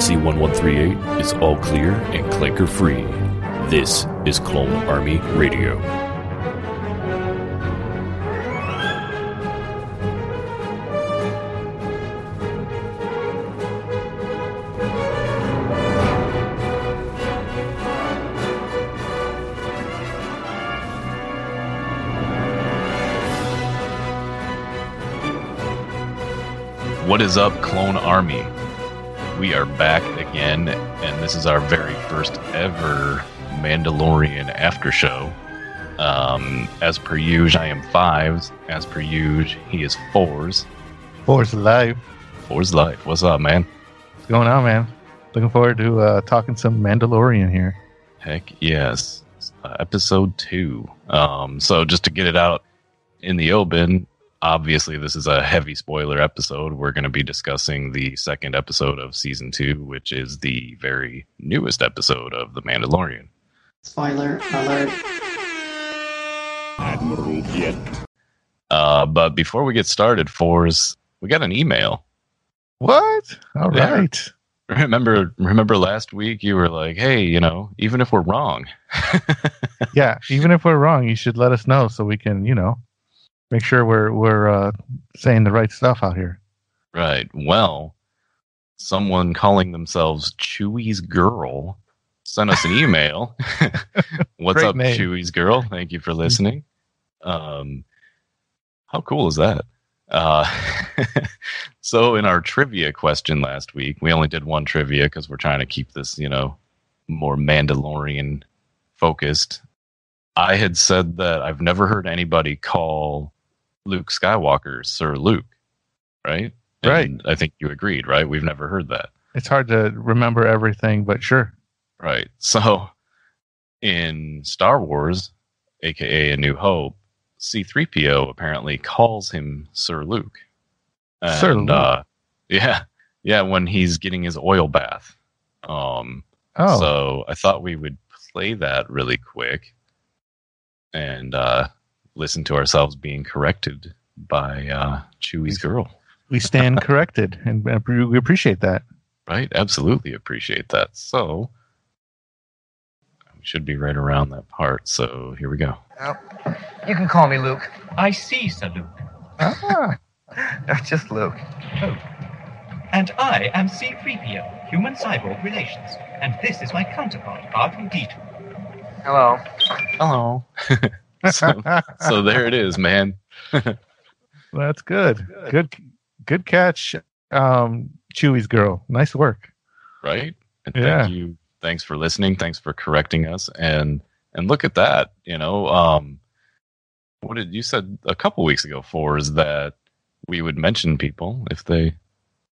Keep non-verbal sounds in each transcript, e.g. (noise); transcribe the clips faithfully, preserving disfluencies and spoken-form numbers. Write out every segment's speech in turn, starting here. T X C one one three eight is all clear and clanker free. This is Clone Army Radio. What is up, Clone Army? We are back again, and this is our very first ever Mandalorian after show. Um, as per usual, I am Fives. As per usual, he is Fours. Fours life. Fours life. What's up, man? What's going on, man? Looking forward to uh, talking some Mandalorian here. Heck yes. Uh, episode two. Um, so just to get it out in the open, obviously, this is a heavy spoiler episode. We're going to be discussing the second episode of season two, which is the very newest episode of The Mandalorian. Spoiler alert. Admiral Yet. Uh, but before we get started, Fours, we got an email. What? All yeah. right. Remember, remember last week you were like, hey, you know, even if we're wrong. Yeah, even if we're wrong, you should let us know so we can, you know, make sure we're we're uh, saying the right stuff out here. Right. Well, someone calling themselves Chewy's Girl sent us an email. What's Great up, name. Chewy's Girl? Thank you for listening. Um, how cool is that? Uh, so in our trivia question last week, we only did one trivia because we're trying to keep this, you know, more Mandalorian focused. I had said that I've never heard anybody call Luke Skywalker Sir Luke, right? Right. And I think you agreed, right? We've never heard that. It's hard to remember everything, but sure. Right. So in Star Wars, a k a. A New Hope, C three P O apparently calls him Sir Luke. And, Sir Luke? Uh, yeah. Yeah, when he's getting his oil bath. Um, oh. So I thought we would play that really quick and uh, listen to ourselves being corrected by uh, Chewy's Girl. We stand corrected, and we appreciate that. Right? Absolutely appreciate that. So, we should be right around that part, so here we go. Oh, you can call me Luke. I see, Sir Luke. Ah, not just Luke. Luke. And I am C three P O, Human-Cyborg Relations, and this is my counterpart, Arthur Dieter. Hello. Hello. so, so there it is, man. That's good. Good good catch, um, Chewy's Girl. Nice work. Right? And yeah. Thank you. Thanks for listening. Thanks for correcting us. And and look at that, you know. Um, what did you said a couple weeks ago, for is that we would mention people if they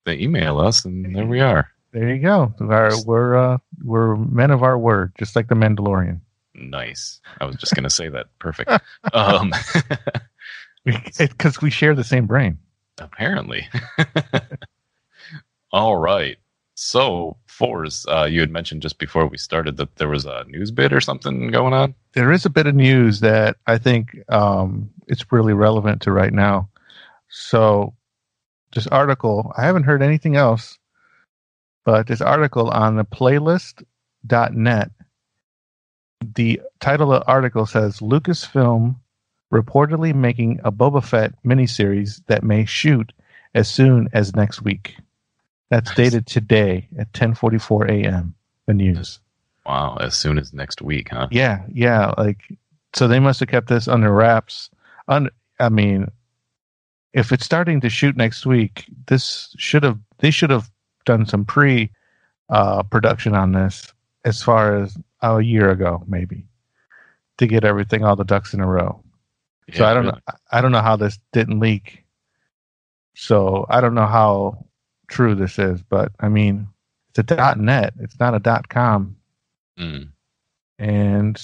they email us, and there we are. There you go. Our, we're uh, we're men of our word, just like the Mandalorian. Nice. I was just going to say that. Perfect. Um, because we share the same brain. Apparently. All right. So, Forrest, uh, you had mentioned just before we started that there was a news bit or something going on. There is a bit of news that I think um, it's really relevant to right now. So, this article, I haven't heard anything else, but this article on the playlist dot net. The title of the article says, Lucasfilm reportedly making a Boba Fett miniseries that may shoot as soon as next week. That's dated today at ten forty-four a.m., the news. Wow, as soon as next week, huh? Yeah, yeah. Like, so they must have kept this under wraps. Un- I mean, if it's starting to shoot next week, this should have they should have done some pre, uh, production on this as far as a year ago, maybe, to get everything, all the ducks in a row. Yeah, so I don't really. know, I don't know how this didn't leak. So I don't know how true this is, but I mean, it's a .net. It's not a .com. Mm. And,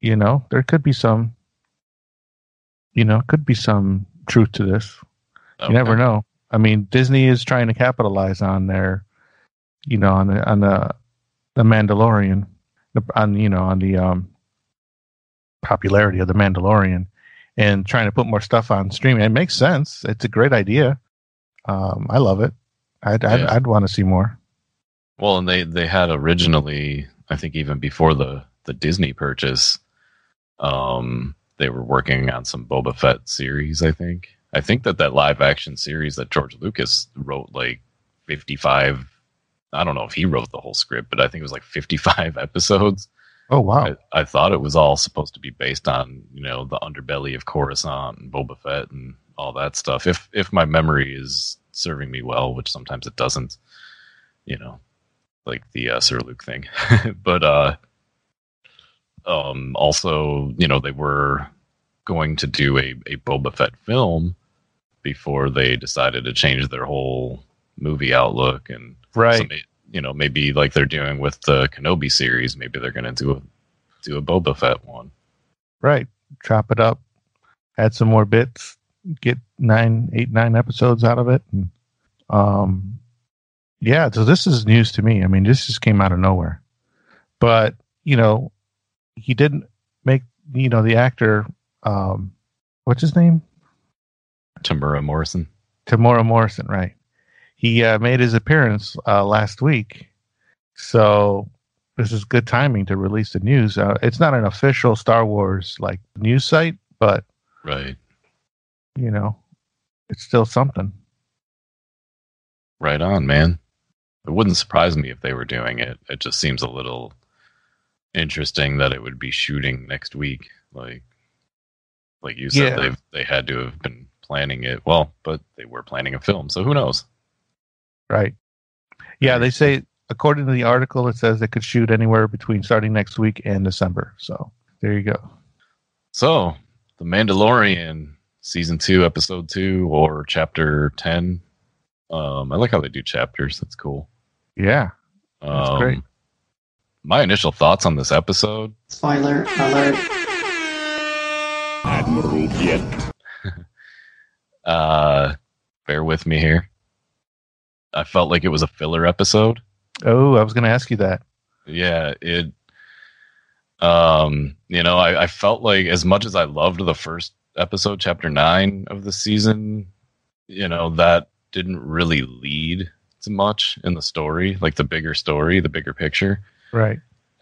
you know, there could be some, you know, could be some truth to this. Okay. You never know. I mean, Disney is trying to capitalize on their, you know, on the, on the, The Mandalorian, on you know, on the um, popularity of The Mandalorian, and trying to put more stuff on streaming. It makes sense. It's a great idea. Um, I love it. I'd I'd, yeah. I'd want to see more. Well, and they, they had originally, I think even before the, the Disney purchase, um, they were working on some Boba Fett series, I think. I think that that live action series that George Lucas wrote, like fifty-five, I don't know if he wrote the whole script, but I think it was like fifty-five episodes. Oh, wow. I, I thought it was all supposed to be based on, you know, the underbelly of Coruscant and Boba Fett and all that stuff. If if my memory is serving me well, which sometimes it doesn't, you know, like the uh, Sir Luke thing. But uh, um, also, you know, they were going to do a, a Boba Fett film before they decided to change their whole movie outlook. And right. So may, you know, maybe like they're doing with the Kenobi series, maybe they're going to do a, do a Boba Fett one. Right. Chop it up. Add some more bits. Get nine, eight, nine episodes out of it. And, um, yeah, so this is news to me. I mean, this just came out of nowhere. But, you know, he didn't make, you know, the actor, um, what's his name? Temuera Morrison. Temuera Morrison, right. He uh, made his appearance uh, last week, so this is good timing to release the news. Uh, it's not an official Star Wars like news site, but right, you know, it's still something. Right on, man. It wouldn't surprise me if they were doing it. It just seems a little interesting that it would be shooting next week. Like, like you said, yeah. they they had to have been planning it. Well, but they were planning a film, so who knows? Right. Yeah, they say, according to the article, it says they could shoot anywhere between starting next week and December. So, there you go. So, The Mandalorian, Season two, Episode two, or Chapter ten. Um, I like how they do chapters. That's cool. Yeah. That's um, great. My initial thoughts on this episode. Spoiler alert. Admiral Yet. uh, bear with me here. I felt like it was a filler episode. Oh, I was going to ask you that. Yeah, it. Um, you know, I, I felt like as much as I loved the first episode, Chapter Nine of the season, you know, that didn't really lead to much in the story, like the bigger story, the bigger picture, right?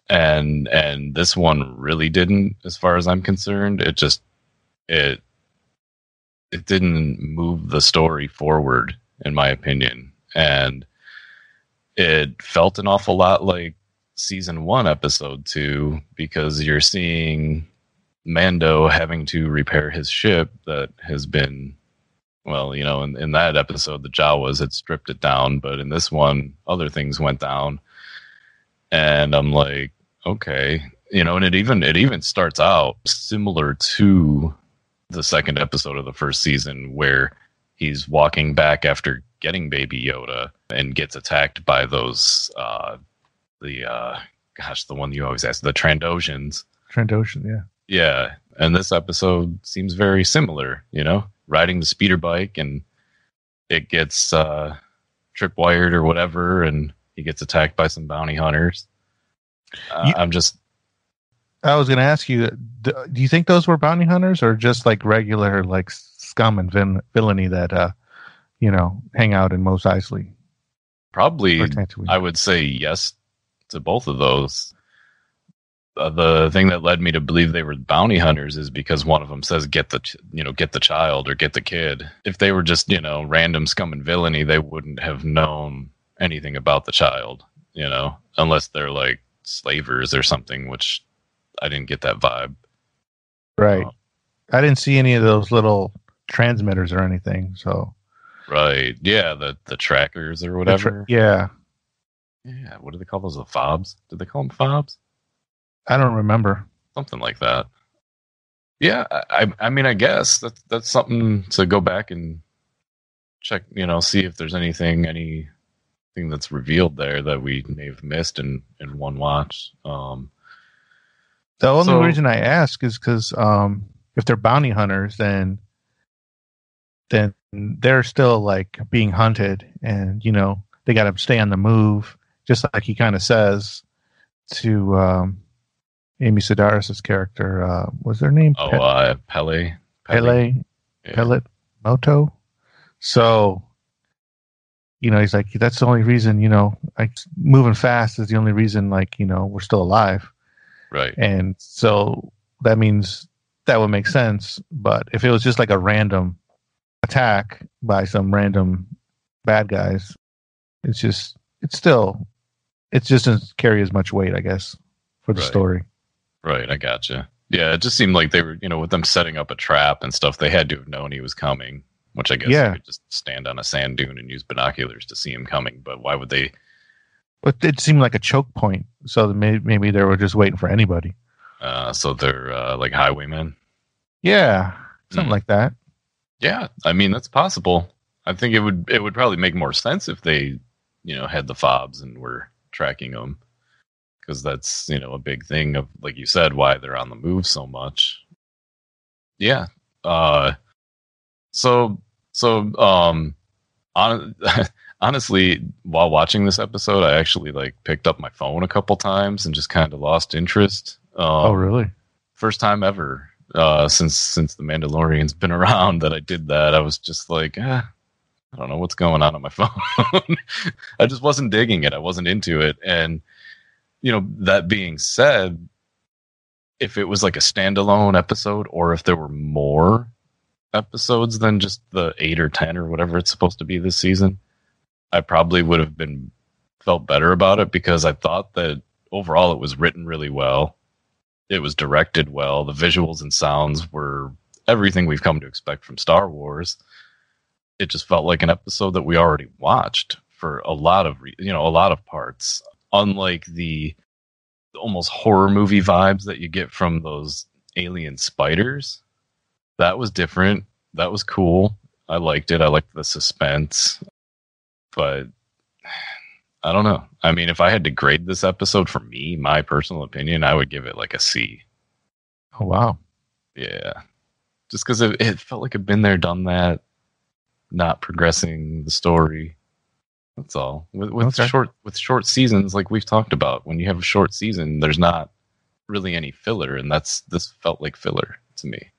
And and this one really didn't, as far as I'm concerned. It just it it didn't move the story forward, in my opinion. And it felt an awful lot like season one, episode two, because you're seeing Mando having to repair his ship that has been, well, you know, in, in that episode, the Jawas had stripped it down, but in this one, other things went down. And I'm like, okay, you know, and it even, it even starts out similar to the second episode of the first season, where he's walking back after getting Baby Yoda and gets attacked by those, uh, the, uh, gosh, the one you always ask, the Trandoshans. Trandoshan, yeah. Yeah, and this episode seems very similar, you know? Riding the speeder bike, and it gets uh, tripwired or whatever, and he gets attacked by some bounty hunters. Uh, you, I'm just... I was going to ask you, do you think those were bounty hunters, or just, like, regular, like, scum and vin- villainy that... Uh, you know, hang out in Mos Eisley? Probably, I would say yes to both of those. Uh, the thing that led me to believe they were bounty hunters is because one of them says, get the, ch- you know, get the child or get the kid. If they were just, you know, random scum and villainy, they wouldn't have known anything about the child, you know, unless they're like slavers or something, which I didn't get that vibe. Right. Um, I didn't see any of those little transmitters or anything, so... Right, yeah, the, the trackers or whatever. Tra- yeah. Yeah, what do they call those? The fobs? Did they call them fobs? I don't remember. Something like that. Yeah, I I mean, I guess that's, that's something to go back and check, you know, see if there's anything, anything that's revealed there that we may have missed in, in one watch. Um, the only so, reason I ask is because um, if they're bounty hunters, then... then they're still like being hunted, and you know they got to stay on the move, just like he kind of says to um, Amy Sedaris's character. Uh, what's their name? Oh, Pe- uh, Peli. Peli. Peli. Yeah. Peli Motto. So you know, he's like, that's the only reason, you know, like moving fast is the only reason, like, you know, we're still alive. Right. And so that means that would make sense. But if it was just like a random attack by some random bad guys, it's just, it's still, it just doesn't carry as much weight, I guess, for the right. story. Right. I gotcha. Yeah. It just seemed like they were, you know, with them setting up a trap and stuff, they had to have known he was coming. Which I guess yeah. they could just stand on a sand dune and use binoculars to see him coming. But why would they? But it seemed like a choke point. So maybe, maybe they were just waiting for anybody. Uh, so they're uh, like highwaymen? Yeah. Something mm. like that. Yeah. I mean, that's possible. I think it would it would probably make more sense if they, you know, had the fobs and were tracking them. Because that's, you know, a big thing of, like you said, why they're on the move so much. Yeah. Uh So, so, um, on, honestly, while watching this episode, I actually like picked up my phone a couple times and just kind of lost interest. Um, oh, really? First time ever, uh, since, since the Mandalorian's been around that I did that. I was just like, eh, I don't know what's going on on my phone. I just wasn't digging it. I wasn't into it. And, you know, that being said, if it was like a standalone episode or if there were more episodes than just the eight or ten or whatever it's supposed to be this season, I probably would have been felt better about it, because I thought that overall it was written really well. It was directed well. The visuals and sounds were everything we've come to expect from Star Wars. It just felt like an episode that we already watched for a lot of, re- you know, a lot of parts, unlike the almost horror movie vibes that you get from those alien spiders. That was different. That was cool. I liked it. I liked the suspense. But I don't know. I mean, if I had to grade this episode, for me, my personal opinion, I would give it like a C. Oh, wow. Yeah. Just because it, it felt like I've been there, done that, not progressing the story. That's all. With, with okay. short with short seasons, like we've talked about, when you have a short season, there's not really any filler. And that's this felt like filler to me.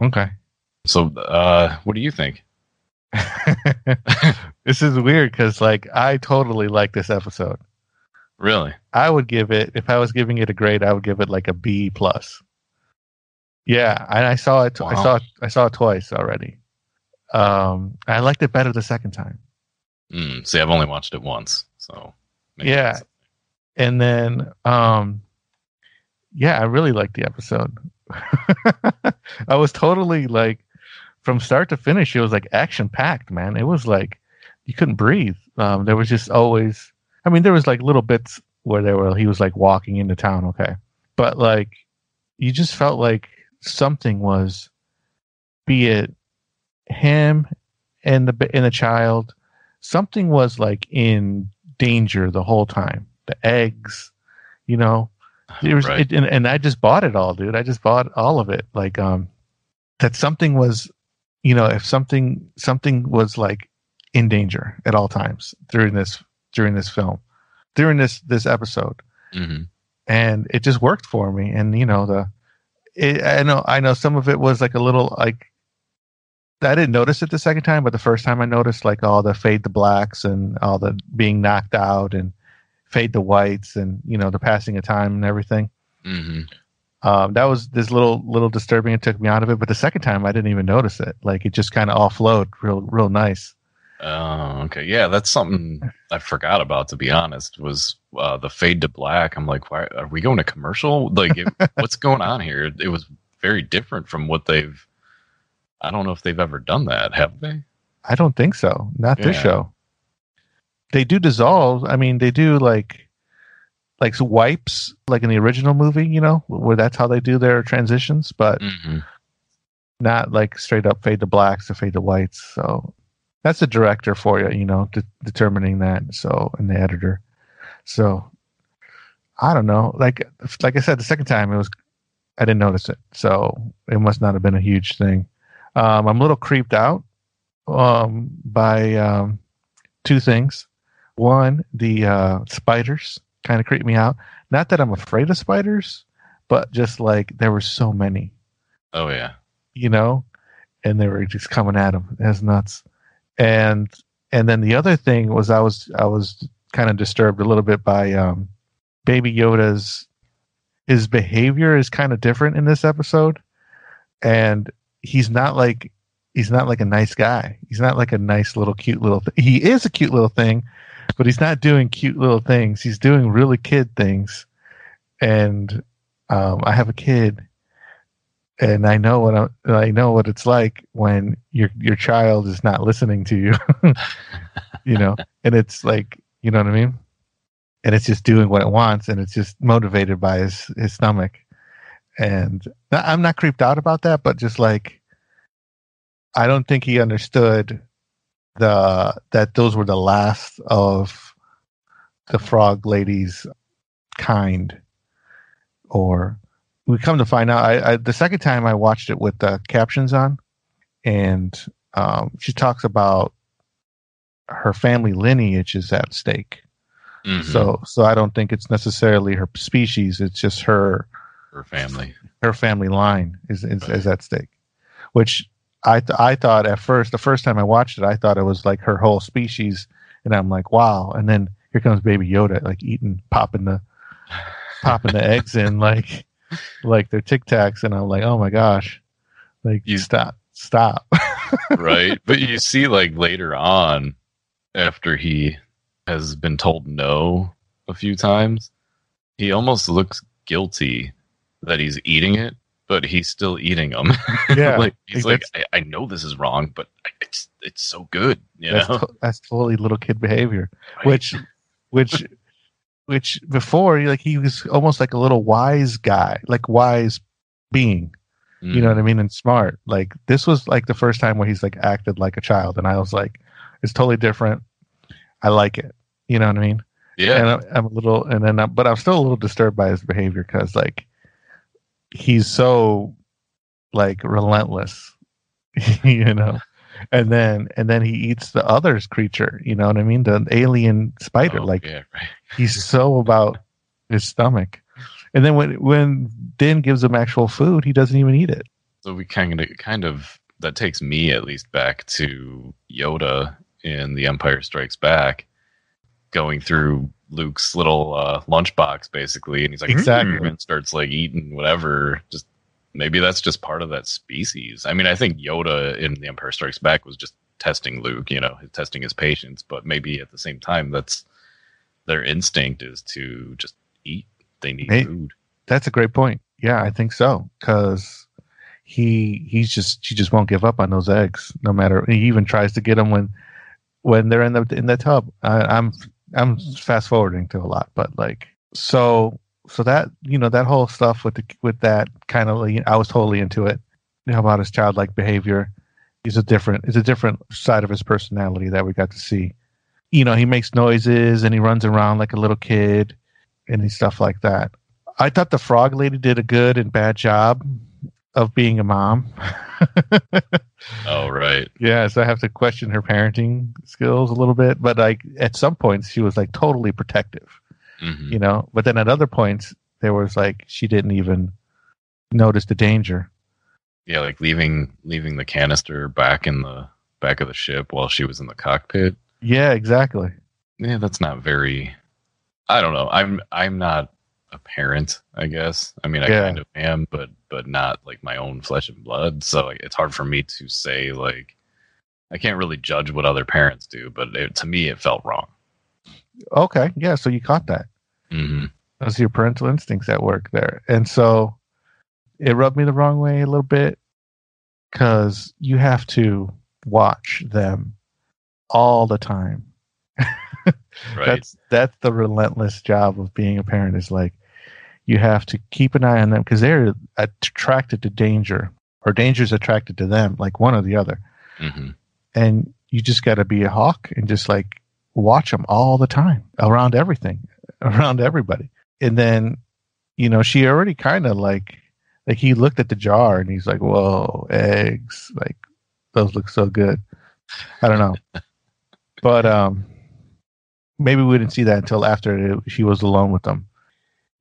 Okay. So, uh, what do you think? This is weird because, like, I totally like this episode. Really? I would give it, if I was giving it a grade, I would give it like a B plus. Yeah, and I saw it. T- wow. I saw. It, I saw it twice already. Um, I liked it better the second time. Mm, see, I've only watched it once, so yeah. Sense. And then, um, yeah, I really liked the episode. I was totally like, from start to finish, it was like action packed, man. It was like you couldn't breathe. Um, there was just always, I mean, there was like little bits where there were he was like walking into town, okay, but like you just felt like something was, be it him and the and the child, something was like in danger the whole time. The eggs, you know. It was, right. it, and, and I just bought it all, dude. I just bought all of it. Like, um, that something was, you know, if something something was like in danger at all times during this during this film, during this this episode, mm-hmm. and it just worked for me. And you know, the it, I know I know some of it was like a little like I didn't notice it the second time, but the first time I noticed like all the fade to blacks and all the being knocked out and fade the whites and, you know, the passing of time and everything. Mm-hmm. Um, that was this little, little disturbing. It took me out of it. But the second time I didn't even notice it. Like it just kind of all flowed real, real nice. Oh, uh, okay. Yeah. That's something I forgot about, to be honest, was uh, the fade to black. I'm like, why are we going to commercial? Like it, what's going on here? It was very different from what they've, I don't know if they've ever done that. Have they? I don't think so. Not yeah. this show. They do dissolve. I mean, they do like, like wipes, like in the original movie, you know, where that's how they do their transitions, but mm-hmm. not like straight up fade to blacks to fade to whites. So that's the director for you, you know, de- determining that. So, and the editor. So I don't know. Like, like I said, the second time it was, I didn't notice it. So it must not have been a huge thing. Um, I'm a little creeped out um, by um, two things. One, the uh, spiders kind of creeped me out. Not that I'm afraid of spiders, but just like there were so many. Oh, yeah. You know? And they were just coming at them as nuts. And And then the other thing was I was I was kind of disturbed a little bit by um, Baby Yoda's his behavior is kind of different in this episode, and he's not like he's not like a nice guy. He's not like a nice little cute little thing. He is a cute little thing, but he's not doing cute little things. He's doing really kid things. And um, I have a kid, and I know what I'm, I know what it's like when your your child is not listening to you, you know. And it's like, you know what I mean. And it's just doing what it wants, and it's just motivated by his his stomach. And I'm not creeped out about that, but just like, I don't think he understood the that those were the last of the frog lady's kind. Or we come to find out, I, I the second time I watched it with the captions on, and um, she talks about her family lineage is at stake. Mm-hmm. So, so I don't think it's necessarily her species. It's just her, her family, her family line is is, right. is at stake. Which I th- I thought at first, the first time I watched it, I thought it was like her whole species, and I'm like, wow. And then here comes Baby Yoda, like eating, popping the popping the eggs in, like like they're Tic Tacs, and I'm like, oh my gosh, like you stop stop. Right, but you see, like later on, after he has been told no a few times, he almost looks guilty that he's eating it, but he's still eating them. Yeah, like he's like, I, I know this is wrong, but it's it's so good. You that's, know? To, that's totally little kid behavior, right? which which which before, like he was almost like a little wise guy, like wise being, mm. you know what I mean, and smart. Like this was like the first time where he's like acted like a child, and I was like, it's totally different. I like it. You know what I mean? Yeah. And I'm, I'm a little, and then, I'm, but I'm still a little disturbed by his behavior because, like, he's so, like, relentless, you know. And then, and then he eats the other's creature. You know what I mean? The alien spider. Oh, like, yeah, right. He's so about his stomach. And then when when Din gives him actual food, he doesn't even eat it. So we kind of kind of that takes me at least back to Yoda in The Empire Strikes Back, going through Luke's little uh, lunchbox, basically, and he's like, exactly, mm-hmm. and starts like eating whatever. Just maybe that's just part of that species. I mean, I think Yoda in The Empire Strikes Back was just testing Luke, you know, testing his patience. But maybe at the same time, that's their instinct is to just eat. They need it, food. That's a great point. Yeah, I think so, because he he's just she just won't give up on those eggs, no matter. He even tries to get them when. When they're in the in the tub, I, I'm I'm fast forwarding to a lot, but like so so that, you know, that whole stuff with the with that kind of, you know, I was totally into it. You know, about his childlike behavior is a different is a different side of his personality that we got to see. You know, he makes noises and he runs around like a little kid and stuff like that. I thought the frog lady did a good and bad job of being a mom. Oh, right. Yeah, so I have to question her parenting skills a little bit. But like at some points, she was like totally protective, mm-hmm. you know. But then at other points, there was like she didn't even notice the danger. Yeah, like leaving leaving the canister back in the back of the ship while she was in the cockpit. Yeah, exactly. Yeah, that's not very. I don't know. I'm I'm not a parent, I guess. I mean, I yeah. kind of am, but but not like my own flesh and blood. So like, it's hard for me to say, like, I can't really judge what other parents do, but it, to me, it felt wrong. Okay. Yeah. So you caught that. Mm-hmm. Those are your parental instincts at work there. And so it rubbed me the wrong way a little bit because you have to watch them all the time. Right. That's that's the relentless job of being a parent, is like you have to keep an eye on them because they're attracted to danger, or danger's attracted to them, like one or the other. Mm-hmm. And you just got to be a hawk and just like watch them all the time, around everything, around everybody. And then, you know, she already kind of like like he looked at the jar and he's like, whoa, eggs, like those look so good. I don't know. But um maybe we didn't see that until after it, she was alone with them.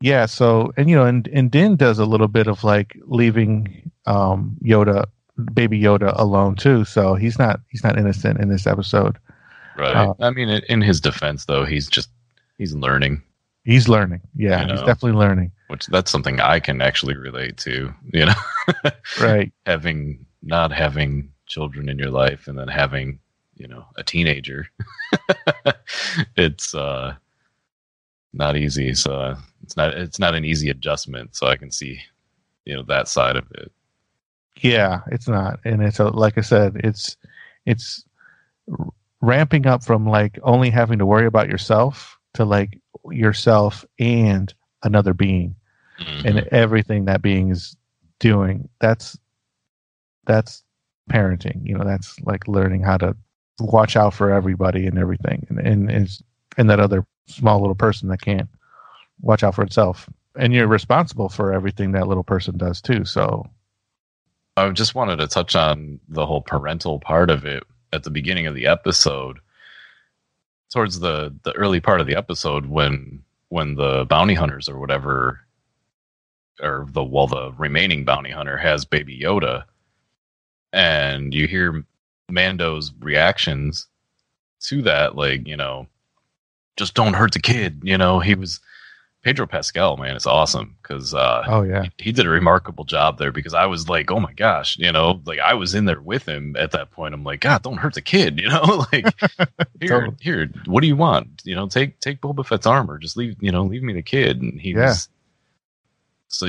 Yeah. So, and you know, and, and Din does a little bit of like leaving um, Yoda, Baby Yoda, alone too. So he's not he's not innocent in this episode. Right. Uh, I mean, in his defense, though, he's just he's learning. He's learning. Yeah, you know, he's definitely learning. Which that's something I can actually relate to. You know, right? Having not having children in your life, and then having you know a teenager, it's uh, not easy. So it's not it's not an easy adjustment. So I can see you know that side of it. Yeah, it's not, and it's a, like I said, it's it's ramping up from like only having to worry about yourself to like yourself and another being, mm-hmm. and everything that being is doing. That's that's parenting. You know, that's like learning how to watch out for everybody and everything, and and and, and that other small little person that can't watch out for itself. And you're responsible for everything that little person does too. So. I just wanted to touch on the whole parental part of it at the beginning of the episode. Towards the, the early part of the episode, when when the bounty hunters or whatever, or the well, the remaining bounty hunter has Baby Yoda, and you hear Mando's reactions to that, like you know, just don't hurt the kid. You know, he was. Pedro Pascal, man, is awesome because uh, oh, yeah. he, he did a remarkable job there because I was like, oh my gosh, you know, like I was in there with him at that point. I'm like, God, don't hurt the kid, you know, like here, totally. here, what do you want? You know, take take Boba Fett's armor, just leave, you know, leave me the kid. And he yeah. was so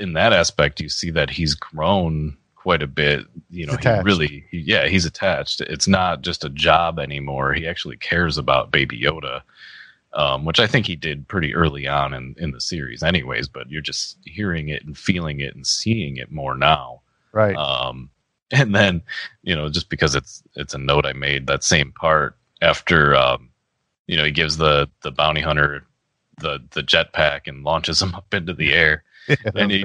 in that aspect, you see that he's grown quite a bit. You know, he really, he, yeah, he's attached. It's not just a job anymore. He actually cares about Baby Yoda. Um, which I think he did pretty early on in, in the series anyways, but you're just hearing it and feeling it and seeing it more now. Right. Um, and then, you know, just because it's it's a note I made, that same part after, um, you know, he gives the, the bounty hunter the, the jetpack and launches him up into the air. Yeah, and he,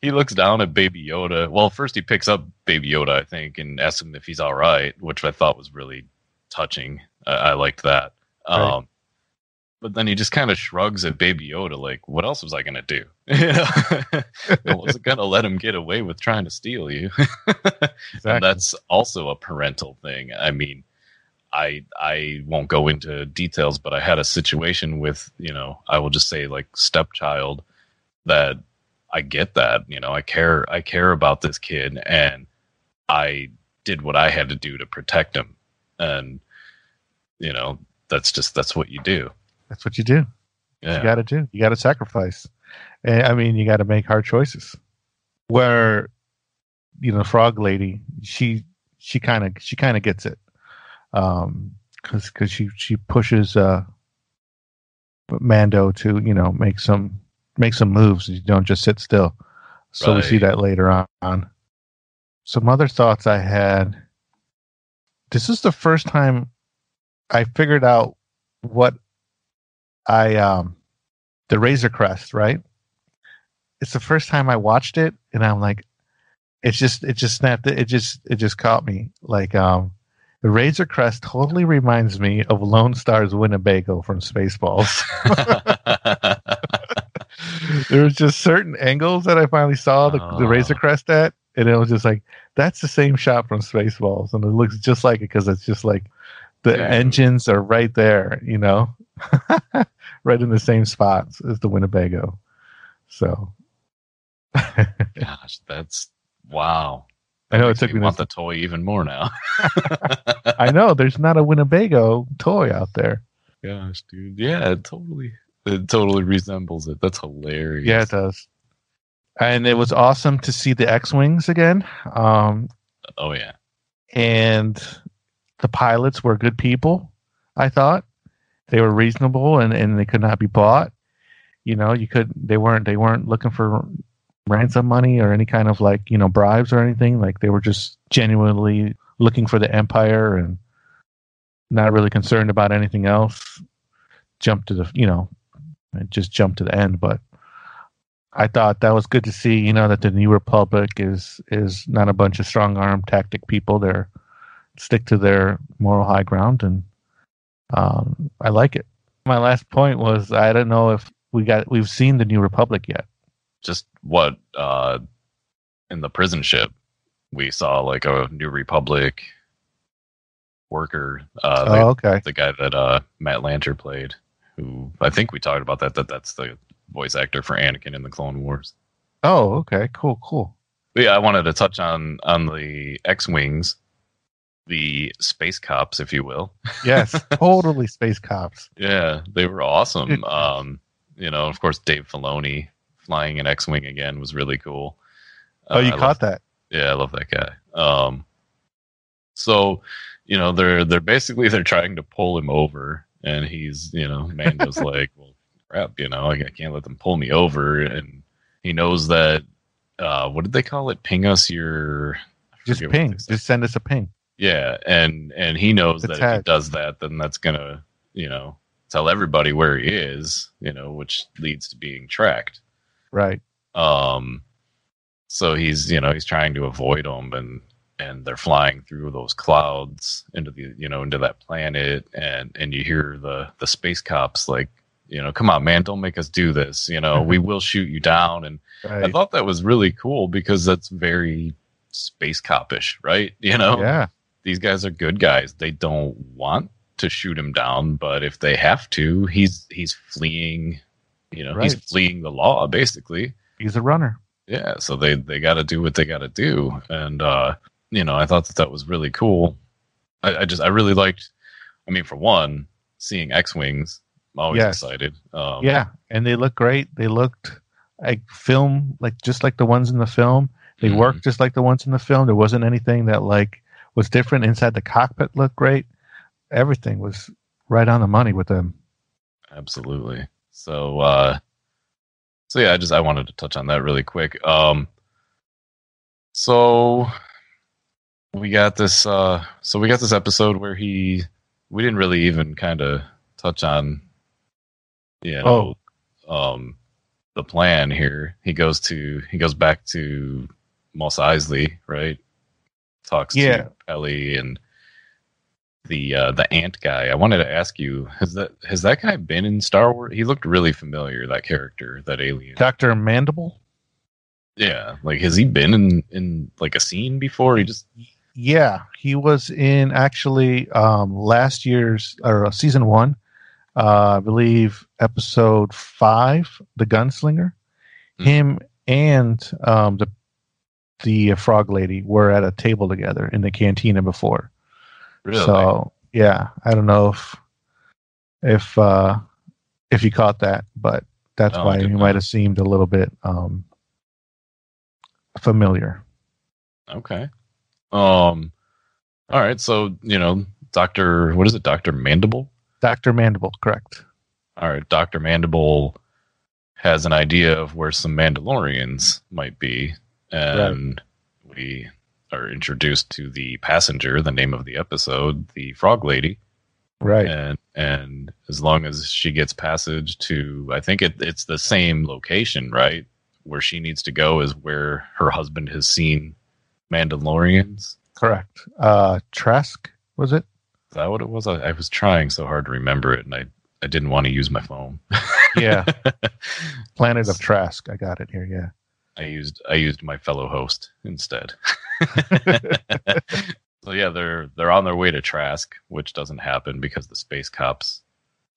he looks down at Baby Yoda. Well, first he picks up Baby Yoda, I think, and asks him if he's all right, which I thought was really touching. I, I liked that. Um, right. But then he just kind of shrugs at Baby Yoda, like, what else was I going to do? I wasn't going to let him get away with trying to steal you. Exactly. And that's also a parental thing. I mean, I I won't go into details, but I had a situation with, you know, I will just say, like, stepchild, that I get that. You know, I care, I care about this kid, and I did what I had to do to protect him. And, you know, that's just, that's what you do. That's what you do. Yeah. You got to do. You got to sacrifice. And, I mean, you got to make hard choices. Where, you know, Frog Lady, she she kind of she kind of gets it, um, because because she she pushes uh, Mando to you know make some make some moves. You don't just sit still. So right. We see that later on. Some other thoughts I had. This is the first time I figured out what. I um, the Razor Crest, right? It's the first time I watched it, and I'm like, it's just, it just snapped, it, it just, it just caught me. Like, um, the Razor Crest totally reminds me of Lone Star's Winnebago from Spaceballs. There was just certain angles that I finally saw the, oh. the Razor Crest at, and it was just like, that's the same shot from Spaceballs, and it looks just like it because it's just like the yeah. engines are right there, you know. Right in the same spots as the Winnebago. So, gosh, that's wow! That I know it took me. Want the toy even more now? I know there's not a Winnebago toy out there. Gosh, dude, yeah, it totally, it totally resembles it. That's hilarious. Yeah, it does. And it was awesome to see the X-Wings again. Um, oh yeah, and the pilots were good people, I thought. They were reasonable, and, and they could not be bought. You know, you could they weren't they weren't looking for ransom money or any kind of like you know bribes or anything. Like they were just genuinely looking for the Empire and not really concerned about anything else. Jump to the you know, just jump to the end. But I thought that was good to see. You know that the New Republic is is not a bunch of strong arm tactic people. They're stick to their moral high ground and. Um, I like it. My last point was I don't know if we got we've seen the New Republic yet. Just what uh, in the prison ship we saw like a New Republic worker. Uh, oh, they, okay. The guy that uh, Matt Lanter played, who I think we talked about that, that that's the voice actor for Anakin in the Clone Wars. Oh, okay. Cool, cool. But yeah, I wanted to touch on, on the X-Wings, the space cops, if you will. Yes, totally space cops. Yeah, they were awesome. Um, you know, of course, Dave Filoni flying an X-Wing again was really cool. Uh, oh, you I caught that. that. Yeah, I love that guy. Um, so, you know, they're they're basically they're trying to pull him over, and he's, you know, Mando's like, well, crap, you know, I, I can't let them pull me over, and he knows that. Uh, what did they call it? Ping us your. Just ping. Just send us a ping. Yeah, and and he knows that if he does that, then that's gonna, you know, tell everybody where he is, you know, which leads to being tracked. Right. Um. So he's, you know, he's trying to avoid them, and and they're flying through those clouds into the, you know, into that planet, and and you hear the the space cops like, you know, come on, man, don't make us do this. You know, we will shoot you down. And right. I thought that was really cool because that's very space cop-ish, right? You know, yeah. These guys are good guys. They don't want to shoot him down, but if they have to, he's he's fleeing, you know, right. He's fleeing the law, basically. He's a runner. Yeah, so they, they got to do what they got to do. And, uh, you know, I thought that that was really cool. I, I just, I really liked, I mean, for one, seeing X-Wings. Always yes. excited. Um, yeah, and they look great. They looked like film, like just like the ones in the film. They mm-hmm. worked just like the ones in the film. There wasn't anything that like was different inside. The cockpit looked great. Everything was right on the money with them. Absolutely. So, uh, so yeah, I just I wanted to touch on that really quick. Um, so we got this. Uh, so we got this episode where he. We didn't really even kind of touch on. Yeah. You know, oh. Um, the plan here. He goes to he goes back to Mos Eisley, right? Talks yeah. to Peli and the uh, the ant guy. I wanted to ask you, has that has that guy been in Star Wars? He looked really familiar. That character, that alien, Doctor Mandible. Yeah, like has he been in, in like a scene before? He just yeah, he was in actually um, last year's or season one. Uh, I believe episode five, the gunslinger, mm. him and um, the the frog lady were at a table together in the cantina before. Really? So yeah, I don't know if if uh, if you caught that, but that's oh, why he might have seemed a little bit um, familiar. Okay. Um. All right. So you know, Doctor, what is it, Doctor Mandible? Doctor Mandible, correct. All right, Doctor Mandible has an idea of where some Mandalorians might be, and right. we are introduced to the passenger, the name of the episode, the Frog Lady. Right. And and as long as she gets passage to, I think it, it's the same location, right? Where she needs to go is where her husband has seen Mandalorians. Correct. Uh, Trask, was it? Is that what it was? I, I was trying so hard to remember it, and I, I didn't want to use my phone. Yeah. Planet of Trask. I got it here, yeah. I used I used my fellow host instead. So yeah, they're they're on their way to Trask, which doesn't happen because the space cops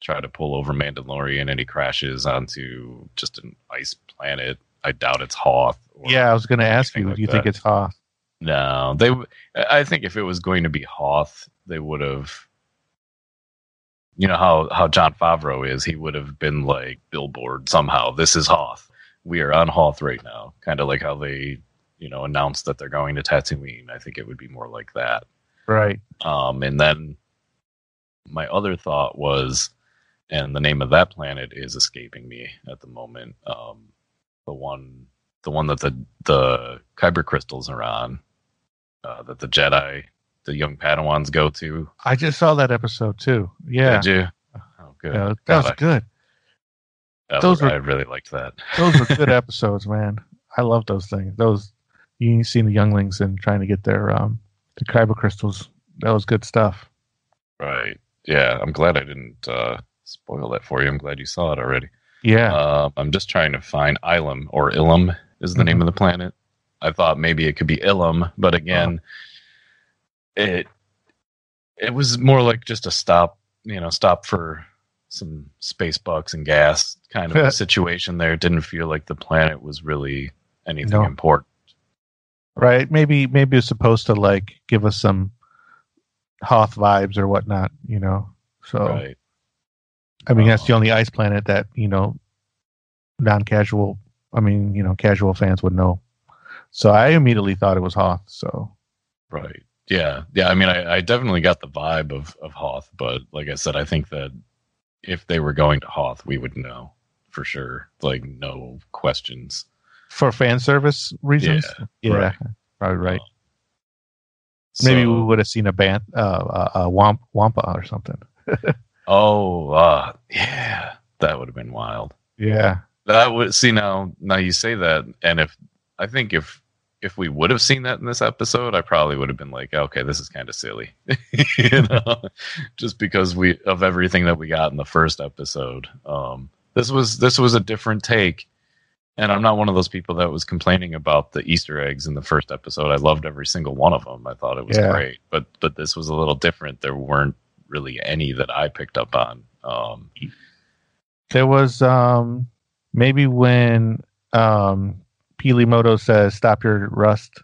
try to pull over Mandalorian and he crashes onto just an ice planet. I doubt it's Hoth. Or yeah, I was going to ask you, like do you that. think it's Hoth? No, they. I think if it was going to be Hoth, they would have. You know how, how Jon Favreau is. He would have been like billboard somehow. This is Hoth. We are on Hoth right now. Kind of like how they, you know, announced that they're going to Tatooine. I think it would be more like that, right? Um, and then my other thought was, and the name of that planet is escaping me at the moment. Um, the one, the one that the the Kyber crystals are on. Uh, that the Jedi, the young Padawans go to. I just saw that episode too. Yeah. Did you? Oh, good. Yeah, that God, was I, good. That those was, were, I really liked that. Those were good episodes, man. I love those things. Those you seen the younglings and trying to get their um the Kyber crystals. That was good stuff. Right. Yeah. I'm glad I didn't uh, spoil that for you. I'm glad you saw it already. Yeah. Uh, I'm just trying to find Ilum or Ilum is the mm-hmm. name of the planet. I thought maybe it could be Ilum, but again, oh. it It was more like just a stop, you know, stop for some space bucks and gas kind of a situation there. It didn't feel like the planet was really anything no. important. Right. Maybe maybe it's supposed to like give us some Hoth vibes or whatnot, you know. So right. I mean, oh. that's the only ice planet that, you know, non-casual, I mean, you know, casual fans would know. So I immediately thought it was Hoth, so. Right. Yeah. Yeah, I mean, I, I definitely got the vibe of, of Hoth, but like I said, I think that if they were going to Hoth, we would know for sure. Like, no questions. For fan service reasons? Yeah. yeah right. Probably right. Um, Maybe so, we would have seen a, ban- uh, a, a wamp, Wampa or something. oh, uh, yeah. That would have been wild. Yeah. That would see now. Now you say that, and if I think if if we would have seen that in this episode, I probably would have been like, okay, this is kind of silly, you know, just because we of everything that we got in the first episode. Um, this was this was a different take, and I'm not one of those people that was complaining about the Easter eggs in the first episode. I loved every single one of them. I thought it was yeah. great, but but this was a little different. There weren't really any that I picked up on. Um, there was. Um... Maybe when um, Peli Motto says, "Stop your rust,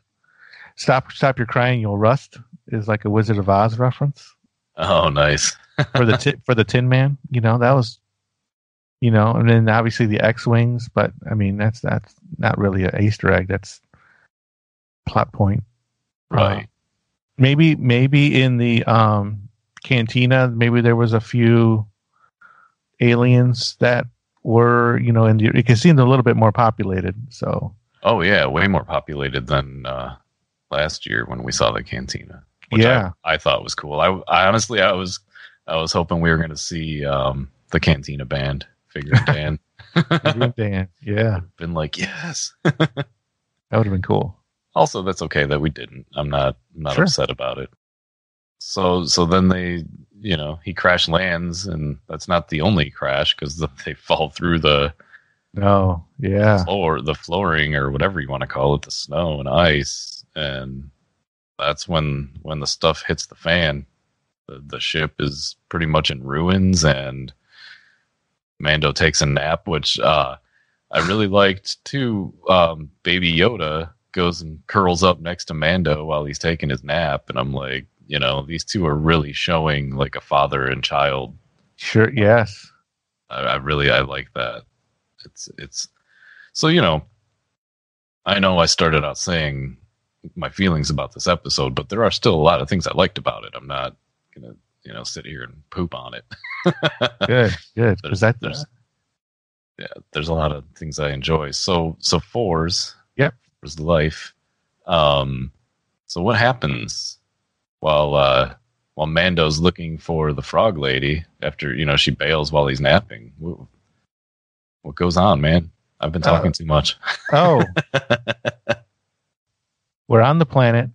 stop, stop your crying, you'll rust," is like a Wizard of Oz reference. Oh, nice for the t- for the Tin Man. You know that was, you know, and then obviously the X-wings. But I mean, that's that's not really an Easter egg. That's plot point, right? Uh, maybe maybe in the um, cantina, maybe there was a few aliens that. Were you know, and it seemed a little bit more populated. So, oh yeah, way more populated than uh, last year when we saw the cantina. Which yeah, I, I thought was cool. I, I honestly, I was, I was hoping we were going to see um, the cantina band, Figure Dan, Figure Dan. Yeah, been like yes, that would have been cool. Also, that's okay that we didn't. I'm not, I'm not sure. upset about it. So, so then they. You know, he crash lands, and that's not the only crash because the, they fall through the no, yeah, floor, the flooring or whatever you want to call it, the snow and ice, and that's when when the stuff hits the fan. The, the ship is pretty much in ruins, and Mando takes a nap, which uh, I really liked too. Um, Baby Yoda goes and curls up next to Mando while he's taking his nap, and I'm like. You know, these two are really showing like a father and child. Sure. Yes. I, I really, I like that. It's, it's so, you know, I know I started out saying my feelings about this episode, but there are still a lot of things I liked about it. I'm not going to, you know, sit here and poop on it. Good. Good. There's, that, there's, yeah, there's a lot of things I enjoy. So, so fours. Yep. Fours life. Um, so what happens? While uh, while Mando's looking for the frog lady after you know she bails while he's napping, Whoa. What goes on, man? I've been talking uh, too much. oh, we're on the planet,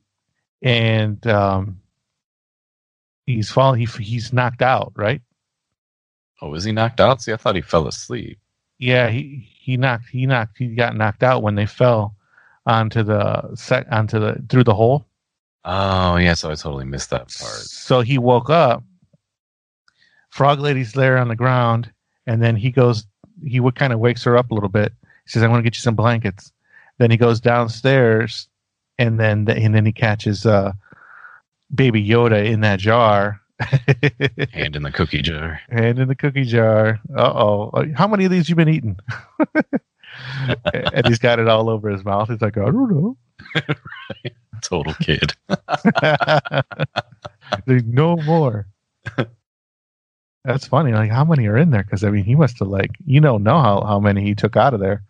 and um, he's fall. He he's knocked out, right? Oh, is he knocked out? See, I thought he fell asleep. Yeah, he he knocked he knocked he got knocked out when they fell onto the set onto the through the hole. Oh, yeah, so I totally missed that part. So he woke up, Frog Lady's there on the ground, and then he goes, he w- kind of wakes her up a little bit. He says, I want to get you some blankets. Then he goes downstairs, and then the, and then he catches uh, Baby Yoda in that jar. Hand in the cookie jar. Hand in the cookie jar. Uh-oh. How many of these you been eating? And he's got it all over his mouth. He's like, I don't know. Right. Total kid. There's no more. That's funny. Like, how many are in there? Because I mean, he must have like you don't know how, how many he took out of there.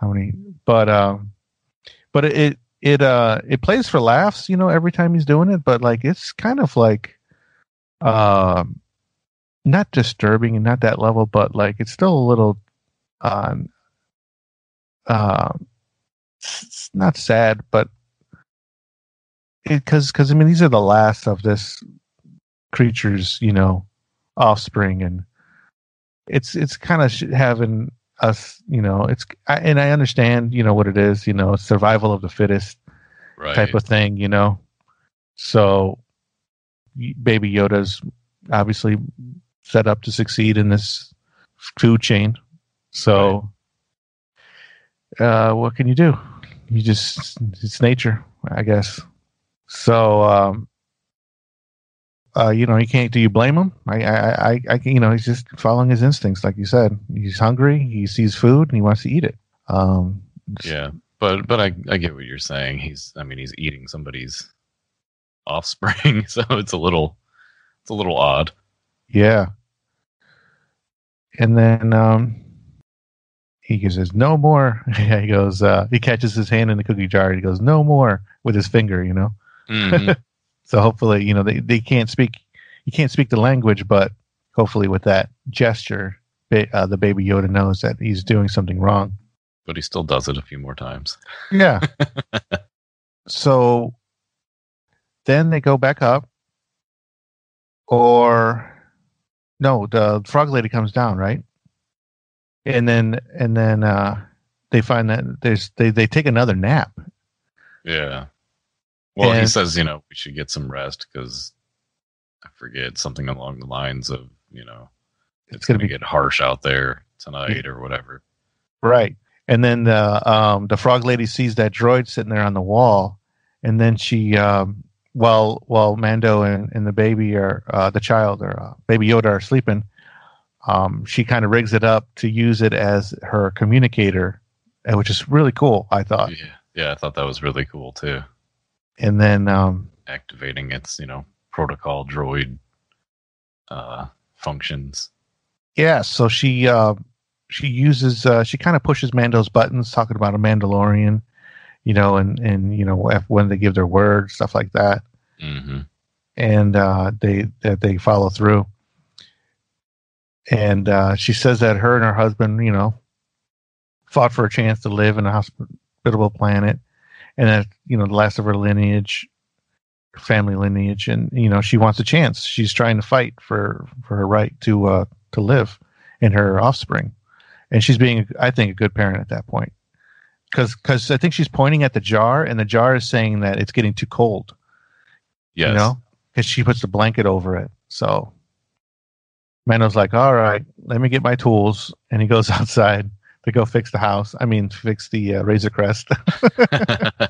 How many? But um, but it it uh it plays for laughs, you know, every time he's doing it. But like, it's kind of like um, uh, not disturbing and not that level, but like it's still a little um, uh, it's not sad, but. Because, because I mean, these are the last of this creature's, you know, offspring, and it's it's kind of having us, you know, it's I, and I understand, you know, what it is, you know, survival of the fittest right. type of thing, you know. So Baby Yoda's obviously set up to succeed in this food chain. So, uh, what can you do? You just, it's nature, I guess. So, um, uh, you know, you can't, do you blame him? I, I, I, I can, you know, he's just following his instincts. Like you said, he's hungry, he sees food and he wants to eat it. Um, yeah, but, but I, I get what you're saying. He's, I mean, he's eating somebody's offspring. So it's a little, it's a little odd. Yeah. And then, um, he says, no more. He goes, uh, he catches his hand in the cookie jar. He goes, no more, with his finger, you know? Mm-hmm. So hopefully, you know, they, they can't speak, you can't speak the language, but hopefully with that gesture, ba- uh, the baby Yoda knows that he's doing something wrong. But he still does it a few more times. Yeah. So then they go back up, or no, the frog lady comes down, right? And then, and then uh, they find that there's they, they take another nap. Yeah. Well, and he says, you know, we should get some rest because I forget something along the lines of, you know, it's, it's going to get harsh out there tonight or whatever. Right. And then the um, the frog lady sees that droid sitting there on the wall, and then she, um, while while Mando and, and the baby or uh, the child or uh, baby Yoda are sleeping. Um, she kind of rigs it up to use it as her communicator, which is really cool, I thought. Yeah, yeah, I thought that was really cool, too. And then... Um, activating its, you know, protocol droid uh, functions. Yeah, so she uh, she uses... Uh, she kind of pushes Mando's buttons, talking about a Mandalorian, you know, and, and you know, when they give their word, stuff like that. Mm-hmm. And uh, they that they follow through. And uh, she says that her and her husband, you know, fought for a chance to live in a hospitable planet, and that, you know, the last of her lineage, family lineage, and, you know, she wants a chance. She's trying to fight for, for her right to uh, to live and her offspring, and she's being, I think, a good parent at that point, because because I think she's pointing at the jar, and the jar is saying that it's getting too cold. Yes, you know, because she puts the blanket over it, so. Mando's like, all right, let me get my tools. And he goes outside to go fix the house. I mean, fix the uh, Razor Crest.